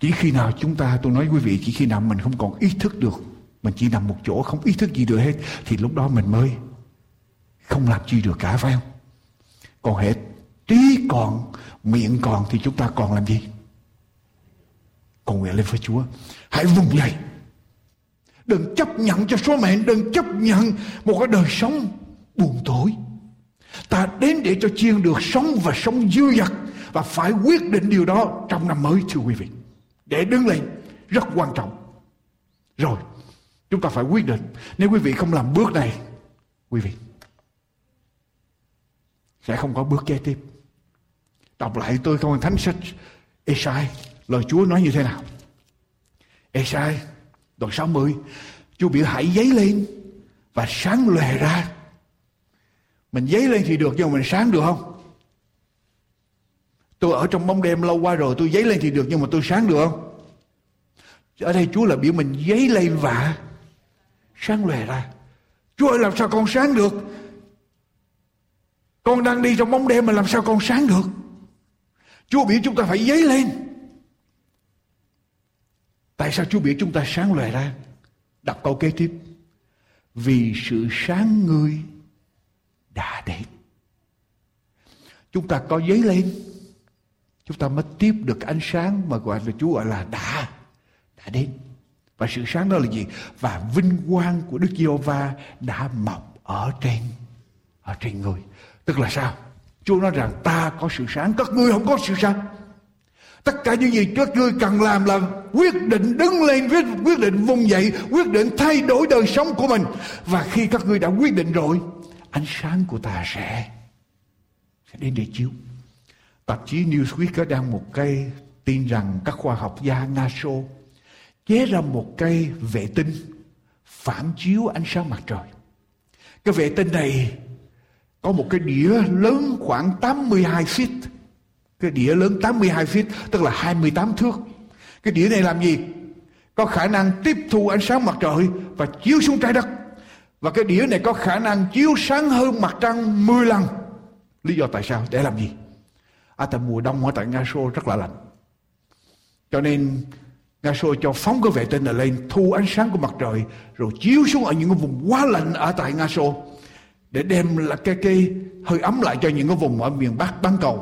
Chỉ khi nào chúng ta, tôi nói quý vị, chỉ khi nào mình không còn ý thức được, mình chỉ nằm một chỗ không ý thức gì được hết, thì lúc đó mình mới không làm gì được cả, phải không? Còn hệ trí còn, miệng còn, thì chúng ta còn làm gì? Cầu nguyện lên với Chúa. Hãy vùng dậy. Đừng chấp nhận cho số mệnh, đừng chấp nhận một cái đời sống buồn tối. Ta đến để cho chiên được sống và sống dư dật, và phải quyết định điều đó trong năm mới, thưa quý vị. Để đứng lên rất quan trọng. Rồi chúng ta phải quyết định. Nếu quý vị không làm bước này, quý vị sẽ không có bước kế tiếp. Đọc lại tôi không thánh sách Ê-sai, lời Chúa nói như thế nào. Ê-sai đoạn sáu mươi, Chúa biểu hãy giấy lên và sáng lòe ra. Mình giấy lên thì được, nhưng mà mình sáng được không? Tôi ở trong bóng đêm lâu qua rồi, tôi giấy lên thì được, nhưng mà tôi sáng được không? Ở đây Chúa là biểu mình giấy lên và sáng lòe ra. Chúa ơi, làm sao con sáng được? Con đang đi trong bóng đêm mà làm sao con sáng được? Chúa biểu chúng ta phải giấy lên. Tại sao Chúa biểu chúng ta sáng lòe ra? Đọc câu kế tiếp. Vì sự sáng ngươi đã đến. Chúng ta có giấy lên, chúng ta mới tiếp được ánh sáng mà gọi là Chúa gọi là đã đã đến. Và sự sáng đó là gì? Và vinh quang của Đức Giê-hô-va đã mọc ở trên ở trên người. Tức là sao? Chúa nói rằng ta có sự sáng, các ngươi không có sự sáng. Tất cả những gì các ngươi cần làm là quyết định đứng lên, quyết, quyết định vùng dậy, quyết định thay đổi đời sống của mình. Và khi các ngươi đã quyết định rồi, ánh sáng của ta sẽ sẽ đến để chiếu. Tạp chí Newsweek có đăng một cái tin rằng các khoa học gia Nga Xô chế ra một cái vệ tinh phản chiếu ánh sáng mặt trời. Cái vệ tinh này có một cái đĩa lớn khoảng tám mươi hai feet. Cái đĩa lớn tám mươi hai feet, tức là hai mươi tám thước. Cái đĩa này làm gì? Có khả năng tiếp thu ánh sáng mặt trời và chiếu xuống trái đất. Và cái đĩa này có khả năng chiếu sáng hơn mặt trăng mười lần. Lý do tại sao? Để làm gì? À, tại mùa đông ở tại Nga Xô rất là lạnh. Cho nên Nga Xô cho phóng cái vệ tinh này lên, thu ánh sáng của mặt trời, rồi chiếu xuống ở những cái vùng quá lạnh ở tại Nga Xô, để đem là cái, cái hơi ấm lại cho những cái vùng ở miền Bắc bán cầu.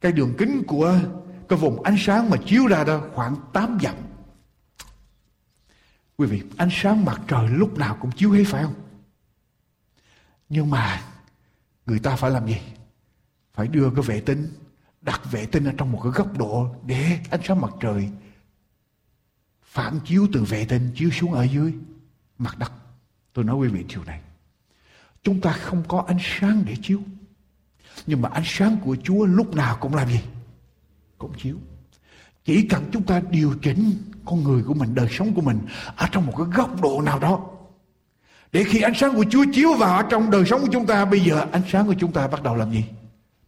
Cái đường kính của cái vùng ánh sáng mà chiếu ra đó khoảng tám dặm. Quý vị, ánh sáng mặt trời lúc nào cũng chiếu hết, phải không? Nhưng mà người ta phải làm gì? Phải đưa cái vệ tinh, đặt vệ tinh ở trong một cái góc độ để ánh sáng mặt trời phản chiếu từ vệ tinh chiếu xuống ở dưới mặt đất. Tôi nói quý vị điều này, chúng ta không có ánh sáng để chiếu, nhưng mà ánh sáng của Chúa lúc nào cũng làm gì? Cũng chiếu. Chỉ cần chúng ta điều chỉnh con người của mình, đời sống của mình ở trong một cái góc độ nào đó, để khi ánh sáng của Chúa chiếu vào ở trong đời sống của chúng ta, bây giờ ánh sáng của chúng ta bắt đầu làm gì?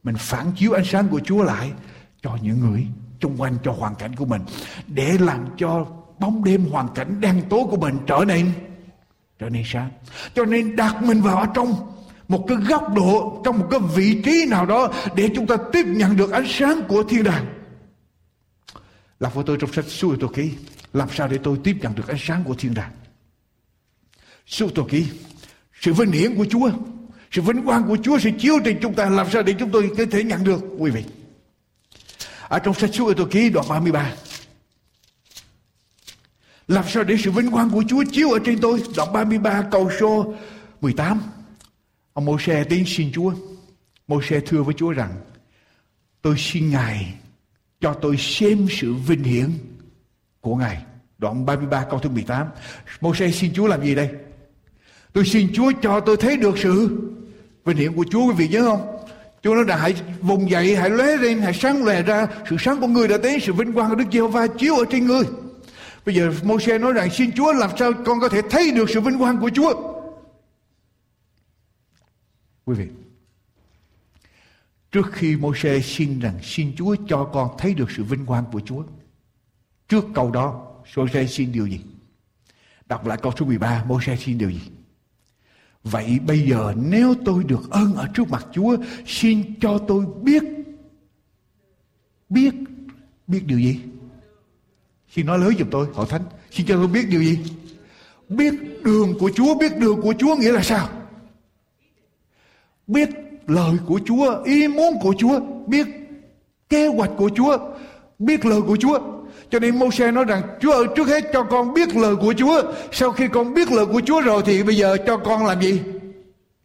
Mình phản chiếu ánh sáng của Chúa lại cho những người xung quanh, cho hoàn cảnh của mình, để làm cho bóng đêm hoàn cảnh đen tối của mình trở nên trở nên sáng. Cho nên đặt mình vào ở trong một cái góc độ, trong một cái vị trí nào đó để chúng ta tiếp nhận được ánh sáng của thiên đàng. Là với tôi trong sách Su Tô Ký, làm sao để tôi tiếp nhận được ánh sáng của thiên đàng. Su Tô Ký, sự vinh hiển của Chúa, sự vinh quang của Chúa sẽ chiếu trên chúng ta, làm sao để chúng tôi có thể nhận được, quý vị. Ở trong sách Su Tô Ký đoạn ba mươi ba, làm sao để sự vinh quang của Chúa chiếu ở trên tôi. Đoạn ba mươi ba câu số mười tám, ông Mô-sê tiến xin Chúa. Mô-sê thưa với Chúa rằng, tôi xin Ngài cho tôi xem sự vinh hiển của Ngài. Đoạn ba mươi ba câu thứ mười tám, Mô-sê xin Chúa làm gì đây? Tôi xin Chúa cho tôi thấy được sự vinh hiển của Chúa, quý vị nhớ không? Chúa nói là hãy vùng dậy, hãy lóe lên, hãy sáng lòe ra, sự sáng của ngươi đã đến, sự vinh quang của Đức Giê-hô-va chiếu ở trên ngươi. Bây giờ Mô-sê nói rằng xin Chúa làm sao con có thể thấy được sự vinh quang của Chúa. Quý vị, trước khi Mô-sê xin rằng xin Chúa cho con thấy được sự vinh quang của Chúa, trước câu đó Mô-sê xin điều gì? Đọc lại câu số mười ba, Mô-sê xin điều gì? Vậy bây giờ nếu tôi được ơn ở trước mặt Chúa, xin cho tôi biết. Biết, biết điều gì? Xin nói lớn giùm tôi, Hội Thánh. Xin cho tôi biết điều gì? Biết đường của Chúa. Biết đường của Chúa nghĩa là sao? Biết lời của Chúa, ý muốn của Chúa, biết kế hoạch của Chúa, biết lời của Chúa. Cho nên Mô-se nói rằng, Chúa ơi, trước hết cho con biết lời của Chúa. Sau khi con biết lời của Chúa rồi thì bây giờ cho con làm gì?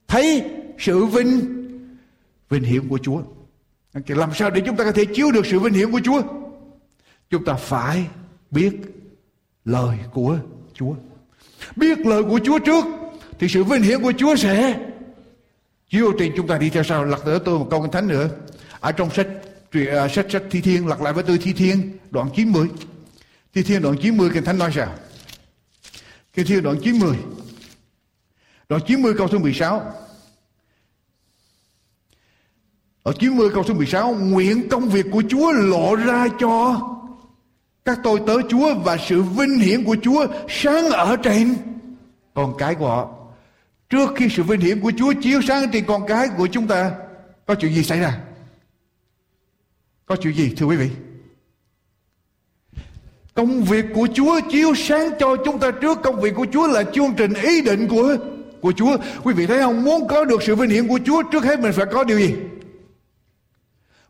Thấy sự vinh vinh hiển của Chúa. Làm sao để chúng ta có thể chiếu được sự vinh hiển của Chúa? Chúng ta phải biết lời của Chúa. Biết lời của Chúa trước thì sự vinh hiển của Chúa sẽ chiếu trên chúng ta đi theo sau. Lật nữa tôi một câu Kinh Thánh nữa ở trong sách sách sách Thi Thiên, lật lại với tôi Thi Thiên đoạn chín mươi. Thi Thiên đoạn chín mươi Kinh Thánh nói sao? Thi Thiên đoạn chín mươi. Đoạn chín mươi câu số mười sáu. Ở chín mươi câu số mười sáu, nguyện công việc của Chúa lộ ra cho các tôi tớ Chúa và sự vinh hiển của Chúa sáng ở trên con cái của họ. Trước khi sự vinh hiển của Chúa chiếu sáng trên con cái của chúng ta, có chuyện gì xảy ra? Có chuyện gì thưa quý vị? Công việc của Chúa chiếu sáng cho chúng ta trước. Công việc của Chúa là chương trình ý định của, của Chúa. Quý vị thấy không? Muốn có được sự vinh hiển của Chúa, trước hết mình phải có điều gì?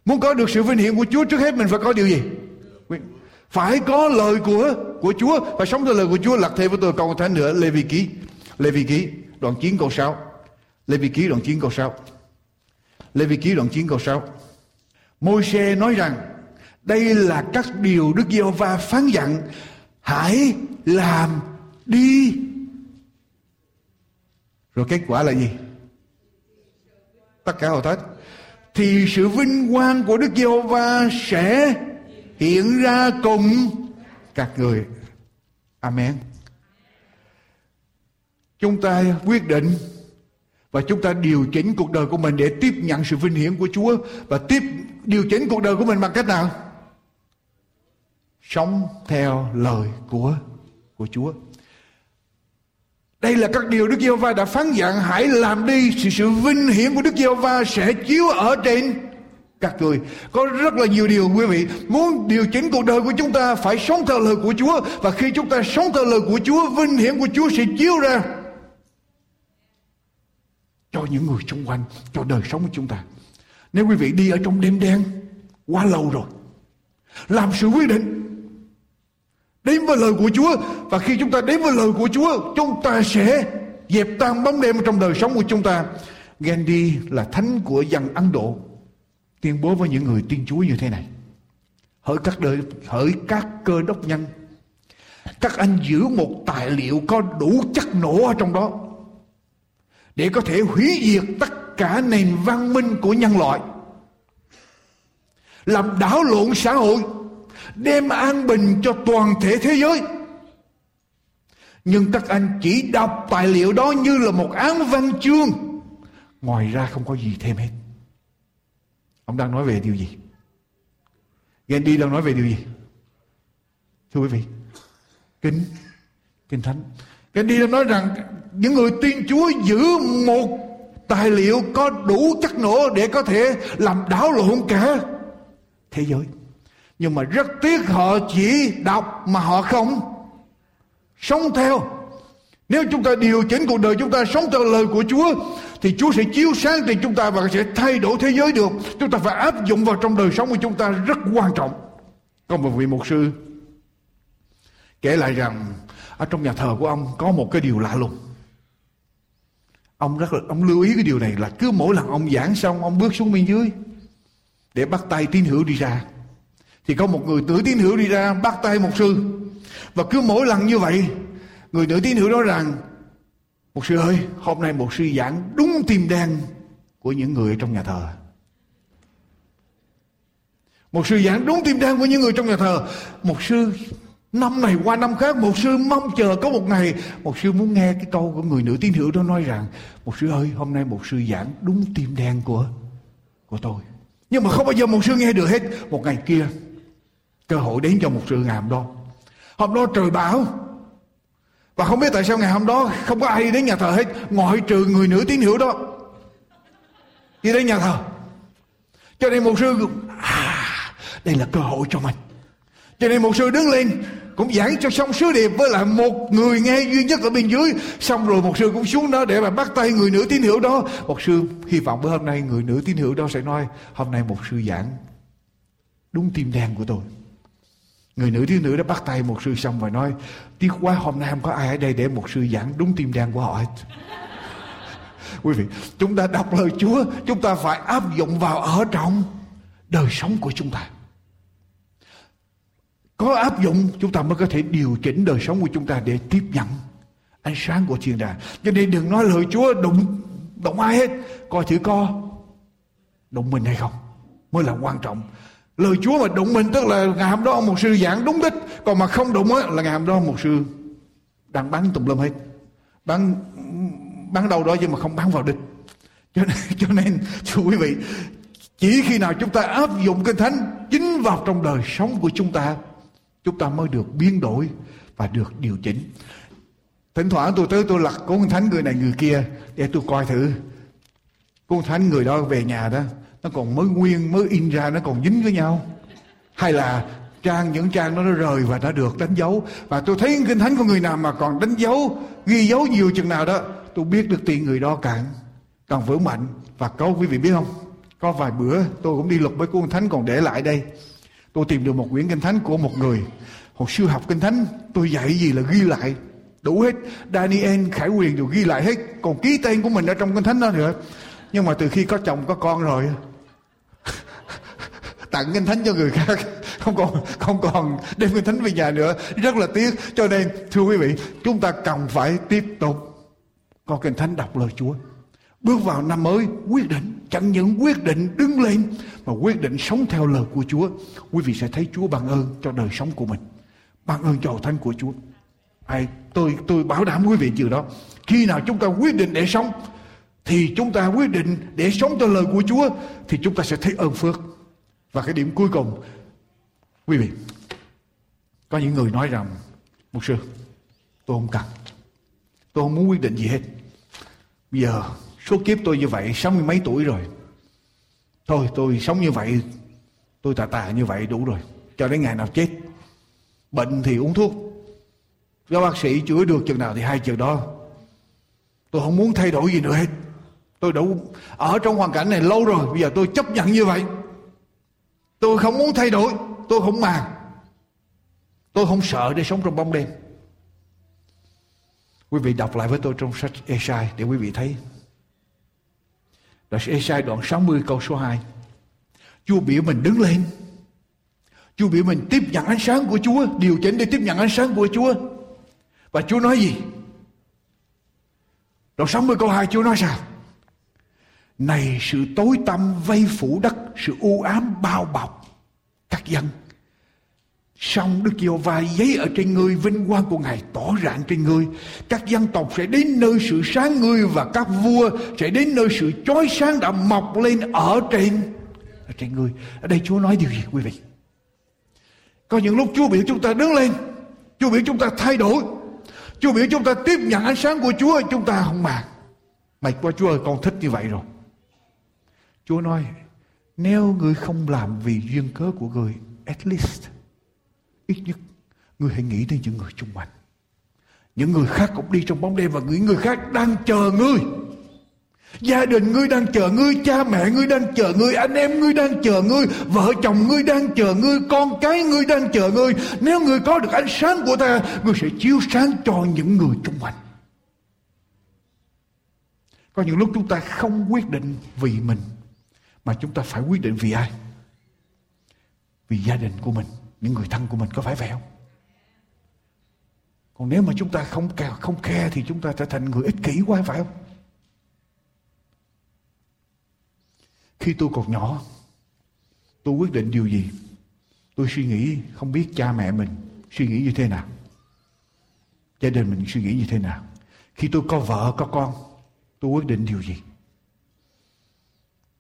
Muốn có được sự vinh hiển của Chúa, trước hết mình phải có điều gì? Phải có lời của của Chúa, phải sống theo lời của Chúa. Lật thêm với tôi câu Thánh nữa, Lê Vi Ký. Lê Vi Ký đoạn chín câu sáu. Lê Vi Ký đoạn chín câu sáu. Lê Vi Ký đoạn chín câu sáu. Môi-se nói rằng, đây là các điều Đức Giê-hô-va phán dặn, hãy làm đi. Rồi kết quả là gì? Tất cả hầu hết thì sự vinh quang của Đức Giê-hô-va sẽ hiện ra cùng các người. Amen. Chúng ta quyết định và chúng ta điều chỉnh cuộc đời của mình để tiếp nhận sự vinh hiển của Chúa. Và tiếp điều chỉnh cuộc đời của mình bằng cách nào? Sống theo lời của, của Chúa. Đây là các điều Đức Giê-hô-va đã phán dặn, hãy làm đi. Sự, sự vinh hiển của Đức Giê-hô-va sẽ chiếu ở trên các người. Có rất là nhiều điều quý vị. Muốn điều chỉnh cuộc đời của chúng ta phải sống theo lời của Chúa. Và khi chúng ta sống theo lời của Chúa, vinh hiển của Chúa sẽ chiếu ra cho những người xung quanh, cho đời sống của chúng ta. Nếu quý vị đi ở trong đêm đen quá lâu rồi, làm sự quyết định đến với lời của Chúa. Và khi chúng ta đến với lời của Chúa, chúng ta sẽ dẹp tan bóng đêm trong đời sống của chúng ta. Gandhi là thánh của dân Ấn Độ tuyên bố với những người tin Chúa như thế này: hỡi các đời, hỡi các cơ đốc nhân, các anh giữ một tài liệu có đủ chất nổ ở trong đó để có thể hủy diệt tất cả nền văn minh của nhân loại, làm đảo lộn xã hội, đem an bình cho toàn thể thế giới. Nhưng các anh chỉ đọc tài liệu đó như là một án văn chương, ngoài ra không có gì thêm hết. Ông đang nói về điều gì? Gandhi đang nói về điều gì? Thưa quý vị, Kinh Kinh Thánh. Gandhi đang nói rằng những người tin Chúa giữ một tài liệu có đủ chất nổ để có thể làm đảo lộn cả thế giới. Nhưng mà rất tiếc họ chỉ đọc mà họ không sống theo. Nếu chúng ta điều chỉnh cuộc đời chúng ta sống theo lời của Chúa thì Chúa sẽ chiếu sáng trên chúng ta và sẽ thay đổi thế giới được. Chúng ta phải áp dụng vào trong đời sống của chúng ta, rất quan trọng. Có một vị mục sư kể lại rằng ở trong nhà thờ của ông có một cái điều lạ lùng. Ông rất là, ông lưu ý cái điều này là cứ mỗi lần ông giảng xong, ông bước xuống bên dưới để bắt tay tín hữu đi ra, thì có một người nữ tín hữu đi ra bắt tay mục sư. Và cứ mỗi lần như vậy, người nữ tín hữu nói rằng: mục sư ơi, hôm nay mục sư giảng đúng tim đen của những người trong nhà thờ. Mục sư giảng đúng tim đen của những người trong nhà thờ. Mục sư năm này qua năm khác, mục sư mong chờ có một ngày mục sư muốn nghe cái câu của người nữ tín hữu đó nói rằng: mục sư ơi, hôm nay mục sư giảng đúng tim đen của của tôi. Nhưng mà không bao giờ mục sư nghe được hết. Một ngày kia cơ hội đến cho mục sư ngày hôm đó. Hôm đó trời bão Và không biết tại sao ngày hôm đó không có ai đến nhà thờ hết, ngoại trừ người nữ tín hữu đó đi đến nhà thờ. Cho nên mục sư, à, đây là cơ hội cho mình. Cho nên mục sư đứng lên cũng giảng cho xong sứ điệp với lại một người nghe duy nhất ở bên dưới. Xong rồi mục sư cũng xuống đó để mà bắt tay người nữ tín hữu đó. Mục sư hy vọng bữa hôm nay người nữ tín hữu đó sẽ nói, hôm nay mục sư giảng đúng tim đen của tôi. Người nữ tín hữu đã bắt tay mục sư xong và nói, tiếc quá hôm nay không có ai ở đây để mục sư giảng đúng tim đen của họ hết. Quý vị, chúng ta đọc lời Chúa, chúng ta phải áp dụng vào ở trong đời sống của chúng ta. Có áp dụng chúng ta mới có thể điều chỉnh đời sống của chúng ta để tiếp nhận ánh sáng của thiên đàng. Cho nên đừng nói lời Chúa đụng đụng ai hết, coi thử co đụng mình hay không mới là quan trọng. Lời Chúa mà đụng mình tức là ngày hôm đó ông mục sư giảng đúng đích, còn mà không đụng á là ngày hôm đó ông mục sư đang bắn tùm lum hết, bắn bắn đâu đó nhưng mà không bắn vào đích. Cho nên, cho nên thưa quý vị, chỉ khi nào chúng ta áp dụng Kinh Thánh chính vào trong đời sống của chúng ta, chúng ta mới được biến đổi và được điều chỉnh. Thỉnh thoảng tôi tới tôi lật cuốn thánh người này người kia để tôi coi thử cuốn thánh người đó về nhà đó nó còn mới nguyên, mới in ra, nó còn dính với nhau, hay là trang những trang đó nó rời và đã được đánh dấu. Và tôi thấy Kinh Thánh của người nào mà còn đánh dấu, ghi dấu nhiều chừng nào đó, tôi biết được tiền người đó càng càng vững mạnh. Và có quý vị biết không, có vài bữa tôi cũng đi lục với cuốn thánh còn để lại đây. Tôi tìm được một quyển Kinh Thánh của một người hồi xưa học Kinh Thánh, tôi dạy gì là ghi lại đủ hết, Daniel, Khải Huyền đều ghi lại hết, còn ký tên của mình ở trong Kinh Thánh đó nữa. Nhưng mà từ khi có chồng có con rồi tặng Kinh Thánh cho người khác, không còn không còn đem Kinh Thánh về nhà nữa, rất là tiếc. Cho nên thưa quý vị, chúng ta cần phải tiếp tục có Kinh Thánh, đọc lời Chúa. Bước vào năm mới, quyết định, chẳng những quyết định đứng lên mà quyết định sống theo lời của Chúa. Quý vị sẽ thấy Chúa ban ơn cho đời sống của mình, ban ơn cho hội thánh của Chúa. Ai, tôi tôi bảo đảm quý vị điều đó. Khi nào chúng ta quyết định để sống thì chúng ta quyết định để sống theo lời của Chúa thì chúng ta sẽ thấy ơn phước. Và cái điểm cuối cùng, quý vị, có những người nói rằng, mục sư, tôi không cần, tôi không muốn quyết định gì hết. Bây giờ số kiếp tôi như vậy, sáu mươi mấy tuổi rồi, thôi tôi sống như vậy, tôi tà tà như vậy đủ rồi, cho đến ngày nào chết. Bệnh thì uống thuốc, các bác sĩ chữa được chừng nào thì hay chừng đó, tôi không muốn thay đổi gì nữa hết. Tôi đã ở trong hoàn cảnh này lâu rồi, bây giờ tôi chấp nhận như vậy. Tôi không muốn thay đổi, tôi không màng, tôi không sợ để sống trong bóng đêm. Quý vị đọc lại với tôi trong sách Ê-sai để quý vị thấy. Đoạn Ê-sai đoạn sáu mươi câu số hai. Chúa biểu mình đứng lên. Chúa biểu mình tiếp nhận ánh sáng của Chúa, điều chỉnh để tiếp nhận ánh sáng của Chúa. Và Chúa nói gì? Đoạn sáu mươi câu hai Chúa nói sao? Này sự tối tăm vây phủ đất, sự u ám bao bọc các dân, song Đức Giê-hô-va giấy ở trên ngươi, vinh quang của Ngài tỏ rạng trên ngươi. Các dân tộc sẽ đến nơi sự sáng ngươi, và các vua sẽ đến nơi sự chói sáng đã mọc lên ở trên ở trên ngươi. Ở đây Chúa nói điều gì quý vị? Có những lúc Chúa biểu chúng ta đứng lên, Chúa biểu chúng ta thay đổi, Chúa biểu chúng ta tiếp nhận ánh sáng của Chúa, chúng ta không màng. Mày qua Chúa ơi, con thích như vậy rồi. Chúa nói, nếu ngươi không làm vì duyên cớ của ngươi, at least, ít nhất, ngươi hãy nghĩ đến những người chung quanh. Những người khác cũng đi trong bóng đêm và những người khác đang chờ ngươi. Gia đình ngươi đang chờ ngươi, cha mẹ ngươi đang chờ ngươi, anh em ngươi đang chờ ngươi, vợ chồng ngươi đang chờ ngươi, con cái ngươi đang chờ ngươi. Nếu ngươi có được ánh sáng của ta, ngươi sẽ chiếu sáng cho những người chung quanh. Có những lúc chúng ta không quyết định vì mình, mà chúng ta phải quyết định vì ai? Vì gia đình của mình, những người thân của mình, có phải vậy không? Còn nếu mà chúng ta không care, không care thì chúng ta trở thành người ích kỷ quá, phải không? Khi tôi còn nhỏ, tôi quyết định điều gì? Tôi suy nghĩ không biết cha mẹ mình suy nghĩ như thế nào, gia đình mình suy nghĩ như thế nào. Khi tôi có vợ, có con, tôi quyết định điều gì?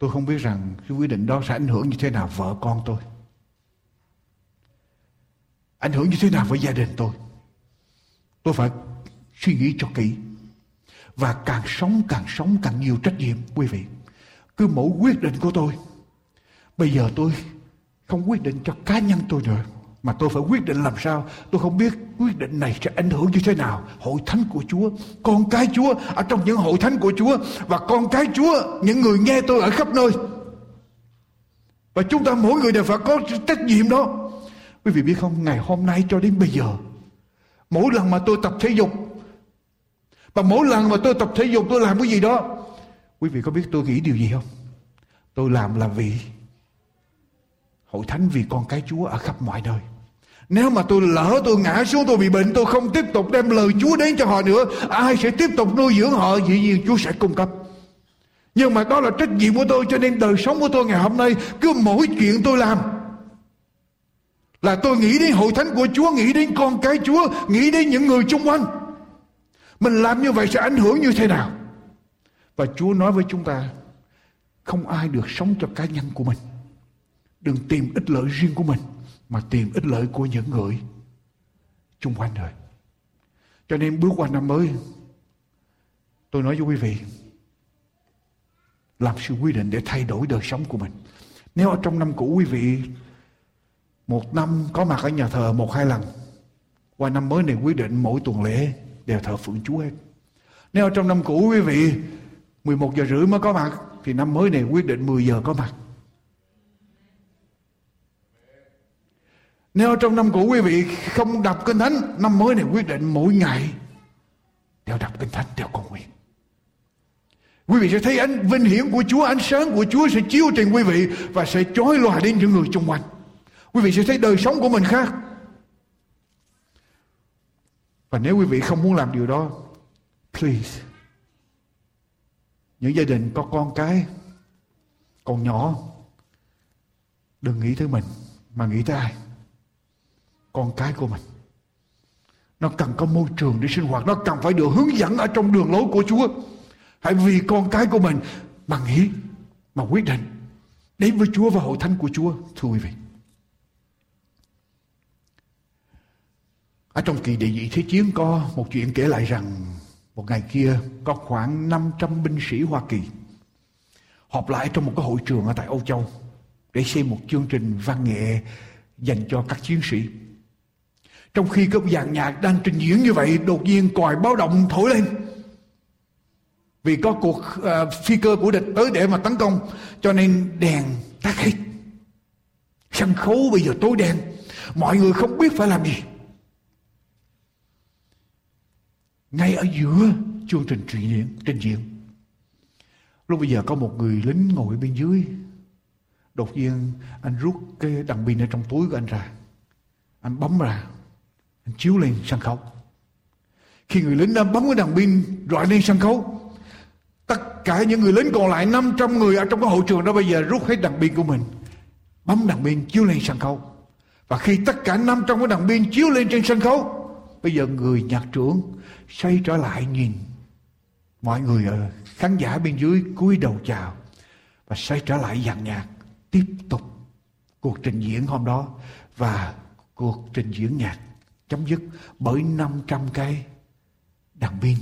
Tôi không biết rằng cái quyết định đó sẽ ảnh hưởng như thế nào vợ con tôi, ảnh hưởng như thế nào với gia đình tôi. Tôi phải suy nghĩ cho kỹ. Và càng sống, càng sống, càng nhiều trách nhiệm, quý vị. Cứ mỗi quyết định của tôi, bây giờ tôi không quyết định cho cá nhân tôi nữa, mà tôi phải quyết định làm sao. Tôi không biết quyết định này sẽ ảnh hưởng như thế nào hội thánh của Chúa, con cái Chúa ở trong những hội thánh của Chúa, và con cái Chúa, những người nghe tôi ở khắp nơi. Và chúng ta mỗi người đều phải có trách nhiệm đó. Quý vị biết không, ngày hôm nay cho đến bây giờ, mỗi lần mà tôi tập thể dục, và mỗi lần mà tôi tập thể dục tôi làm cái gì đó, quý vị có biết tôi nghĩ điều gì không? Tôi làm là vì hội thánh, vì con cái Chúa ở khắp mọi nơi. Nếu mà tôi lỡ tôi ngã xuống, tôi bị bệnh, tôi không tiếp tục đem lời Chúa đến cho họ nữa, ai sẽ tiếp tục nuôi dưỡng họ? Dĩ nhiên Chúa sẽ cung cấp. Nhưng mà đó là trách nhiệm của tôi. Cho nên đời sống của tôi ngày hôm nay, cứ mỗi chuyện tôi làm là tôi nghĩ đến hội thánh của Chúa, nghĩ đến con cái Chúa, nghĩ đến những người xung quanh. Mình làm như vậy sẽ ảnh hưởng như thế nào? Và Chúa nói với chúng ta, không ai được sống cho cá nhân của mình. Đừng tìm ích lợi riêng của mình, mà tìm ích lợi của những người xung quanh rồi. Cho nên bước qua năm mới, tôi nói với quý vị, làm sự quy định để thay đổi đời sống của mình. Nếu ở trong năm cũ quý vị một năm có mặt ở nhà thờ một hai lần, qua năm mới này quyết định mỗi tuần lễ đều thờ phượng Chúa hết. Nếu ở trong năm cũ quý vị mười một giờ rưỡi mới có mặt, thì năm mới này quyết định mười giờ có mặt. Nếu trong năm cũ quý vị không đọc Kinh Thánh, năm mới này quyết định mỗi ngày đều đọc Kinh Thánh, đều cầu nguyện. Quý vị sẽ thấy ánh vinh hiển của Chúa, ánh sáng của Chúa sẽ chiếu trên quý vị và sẽ chói lòa đến những người xung quanh. Quý vị sẽ thấy đời sống của mình khác. Và nếu quý vị không muốn làm điều đó, please, những gia đình có con cái còn nhỏ, đừng nghĩ tới mình mà nghĩ tới ai? Con cái của mình. Nó cần có môi trường để sinh hoạt, nó cần phải được hướng dẫn ở trong đường lối của Chúa. Hãy vì con cái của mình mà nghĩ, mà quyết định đến với Chúa và hội thánh của Chúa. Thưa quý vị, ở trong kỳ Đệ Nhị Thế Chiến có một chuyện kể lại rằng một ngày kia có khoảng năm trăm binh sĩ Hoa Kỳ họp lại trong một cái hội trường ở tại Âu Châu để xem một chương trình văn nghệ dành cho các chiến sĩ. Trong khi các dàn nhạc đang trình diễn như vậy, đột nhiên còi báo động thổi lên, vì có cuộc uh, phi cơ của địch tới để mà tấn công, cho nên đèn tắt hết. Sân khấu bây giờ tối đen, mọi người không biết phải làm gì. Ngay ở giữa chương trình trình diễn, trình diễn, lúc bây giờ có một người lính ngồi bên dưới. Đột nhiên anh rút cái đèn pin ở trong túi của anh ra, anh bấm ra, anh chiếu lên sân khấu. Khi người lính đã bấm cái đèn pin rọi lên sân khấu, tất cả những người lính còn lại năm trăm người ở trong cái hội trường đó bây giờ rút hết đèn pin của mình, bấm đèn pin chiếu lên sân khấu. Và khi tất cả năm trăm cái đèn pin chiếu lên trên sân khấu, bây giờ người nhạc trưởng xoay trở lại nhìn mọi người ở khán giả bên dưới, cúi đầu chào và xoay trở lại dàn nhạc, tiếp tục cuộc trình diễn hôm đó. Và cuộc trình diễn nhạc chấm dứt bởi năm trăm cái đèn pin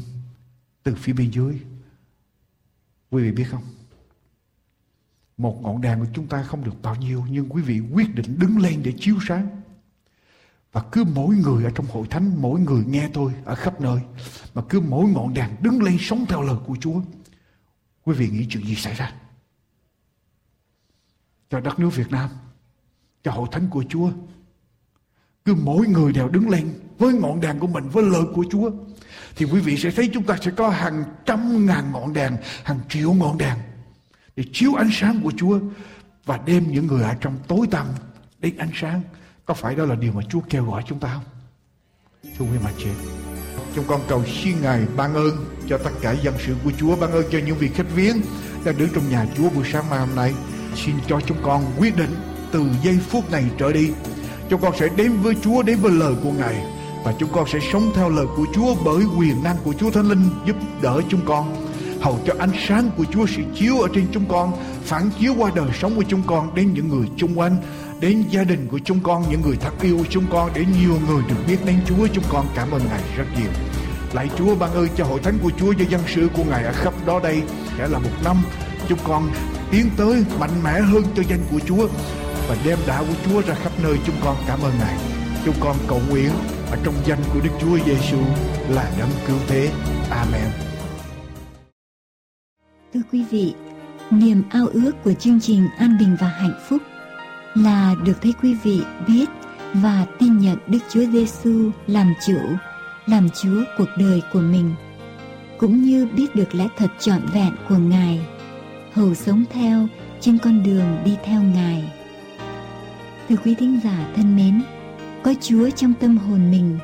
từ phía bên dưới. Quý vị biết không, một ngọn đèn của chúng ta không được bao nhiêu, nhưng quý vị quyết định đứng lên để chiếu sáng. Và cứ mỗi người ở trong hội thánh, mỗi người nghe tôi ở khắp nơi, mà cứ mỗi ngọn đèn đứng lên sống theo lời của Chúa, quý vị nghĩ chuyện gì xảy ra? Cho đất nước Việt Nam, cho hội thánh của Chúa, cứ mỗi người đều đứng lên với ngọn đèn của mình, với lời của Chúa, thì quý vị sẽ thấy chúng ta sẽ có hàng trăm ngàn ngọn đèn, hàng triệu ngọn đèn để chiếu ánh sáng của Chúa và đem những người ở trong tối tăm đến ánh sáng. Có phải đó là điều mà Chúa kêu gọi chúng ta không? Thưa quý mà chị, chúng con cầu xin Ngài ban ơn cho tất cả dân sự của Chúa, ban ơn cho những vị khách viếng đang đứng trong nhà Chúa buổi sáng mai hôm nay. Xin cho chúng con quyết định từ giây phút này trở đi, chúng con sẽ đến với Chúa, đến với lời của Ngài, và chúng con sẽ sống theo lời của Chúa bởi quyền năng của Chúa Thánh Linh giúp đỡ chúng con, hầu cho ánh sáng của Chúa sẽ chiếu ở trên chúng con, phản chiếu qua đời sống của chúng con đến những người xung quanh, đến gia đình của chúng con, những người thân yêu của chúng con, để nhiều người được biết đến Chúa. Chúng con cảm ơn Ngài rất nhiều. Lạy Chúa, ban ơn cho hội thánh của Chúa, cho dân sự của Ngài ở khắp đó đây. Sẽ là một năm chúng con tiến tới mạnh mẽ hơn cho danh của Chúa và đem đạo của Chúa ra khắp nơi. Chúng con cảm ơn Ngài. Chúng con cầu nguyện ở trong danh của Đức Chúa Giêsu là Đấng Cứu Thế. Amen. Thưa quý vị, niềm ao ước của chương trình An Bình và Hạnh Phúc là được thấy quý vị biết và tin nhận Đức Chúa Giêsu làm chủ, làm Chúa cuộc đời của mình, cũng như biết được lẽ thật trọn vẹn của Ngài, hầu sống theo trên con đường đi theo Ngài. Thưa quý thính giả thân mến, có Chúa trong tâm hồn mình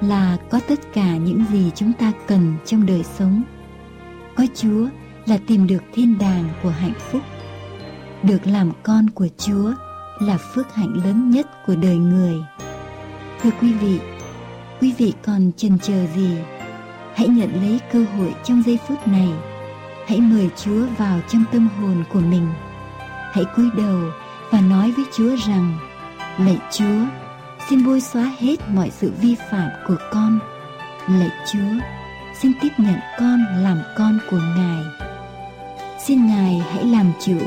là có tất cả những gì chúng ta cần trong đời sống. Có Chúa là tìm được thiên đàng của hạnh phúc. Được làm con của Chúa là phước hạnh lớn nhất của đời người. Thưa quý vị, quý vị còn chần chờ gì? Hãy nhận lấy cơ hội trong giây phút này. Hãy mời Chúa vào trong tâm hồn của mình. Hãy cúi đầu và nói với Chúa rằng: Lạy Chúa, xin bôi xóa hết mọi sự vi phạm của con. Lạy Chúa, xin tiếp nhận con làm con của Ngài. Xin Ngài hãy làm chủ,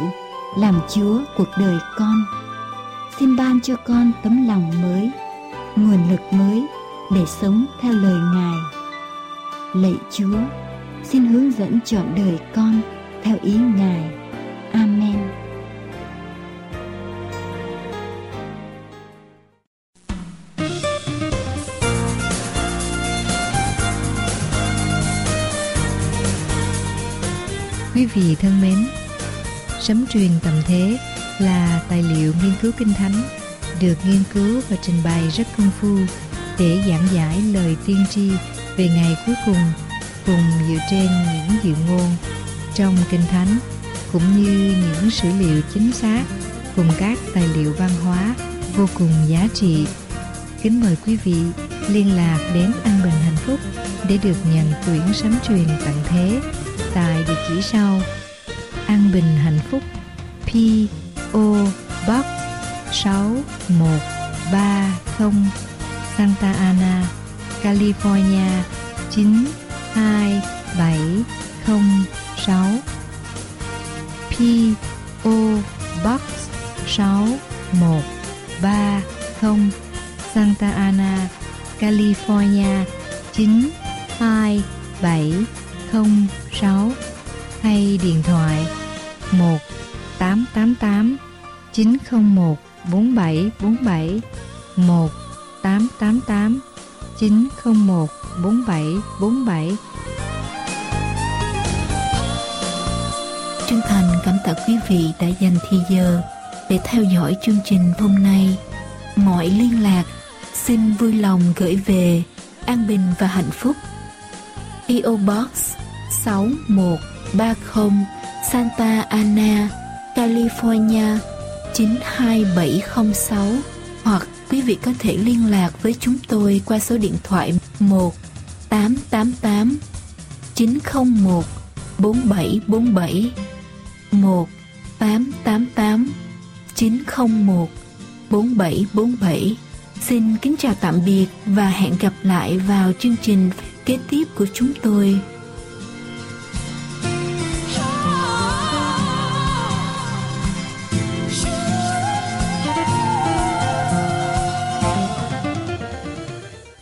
làm Chúa cuộc đời con. Xin ban cho con tấm lòng mới, nguồn lực mới để sống theo lời Ngài. Lạy Chúa, xin hướng dẫn trọn đời con theo ý Ngài. Amen. Quý vị thân mến, Sấm Truyền Tầm Thế là tài liệu nghiên cứu Kinh Thánh được nghiên cứu và trình bày rất công phu để giảng giải lời tiên tri về ngày cuối cùng, cùng dựa trên những dự ngôn trong Kinh Thánh cũng như những sử liệu chính xác cùng các tài liệu văn hóa vô cùng giá trị. Kính mời quý vị liên lạc đến An Bình Hạnh Phúc để được nhận quyển Sấm Truyền Tận Thế tại địa chỉ sau: An Bình Hạnh Phúc, pê ô Box sáu một ba không, Santa Ana, California chín hai bảy không sáu. pê ô Box sáu một ba không, Santa Ana, California chín hai bảy không sáu, hay điện thoại một tám tám tám chín không một bốn bảy bốn bảy, một tám tám tám chín không một bốn bảy bốn bảy. Chân thành cảm tạ quý vị đã dành thì giờ để theo dõi chương trình hôm nay. Mọi liên lạc xin vui lòng gửi về An Bình và Hạnh Phúc, pê ô Box sáu một ba không, Santa Ana, California chín hai bảy không sáu, hoặc quý vị có thể liên lạc với chúng tôi qua số điện thoại một tám tám tám chín không một bốn bảy bốn bảy, một tám tám tám chín không một bốn bảy bốn bảy. Xin kính chào tạm biệt và hẹn gặp lại vào chương trình kế tiếp của chúng tôi.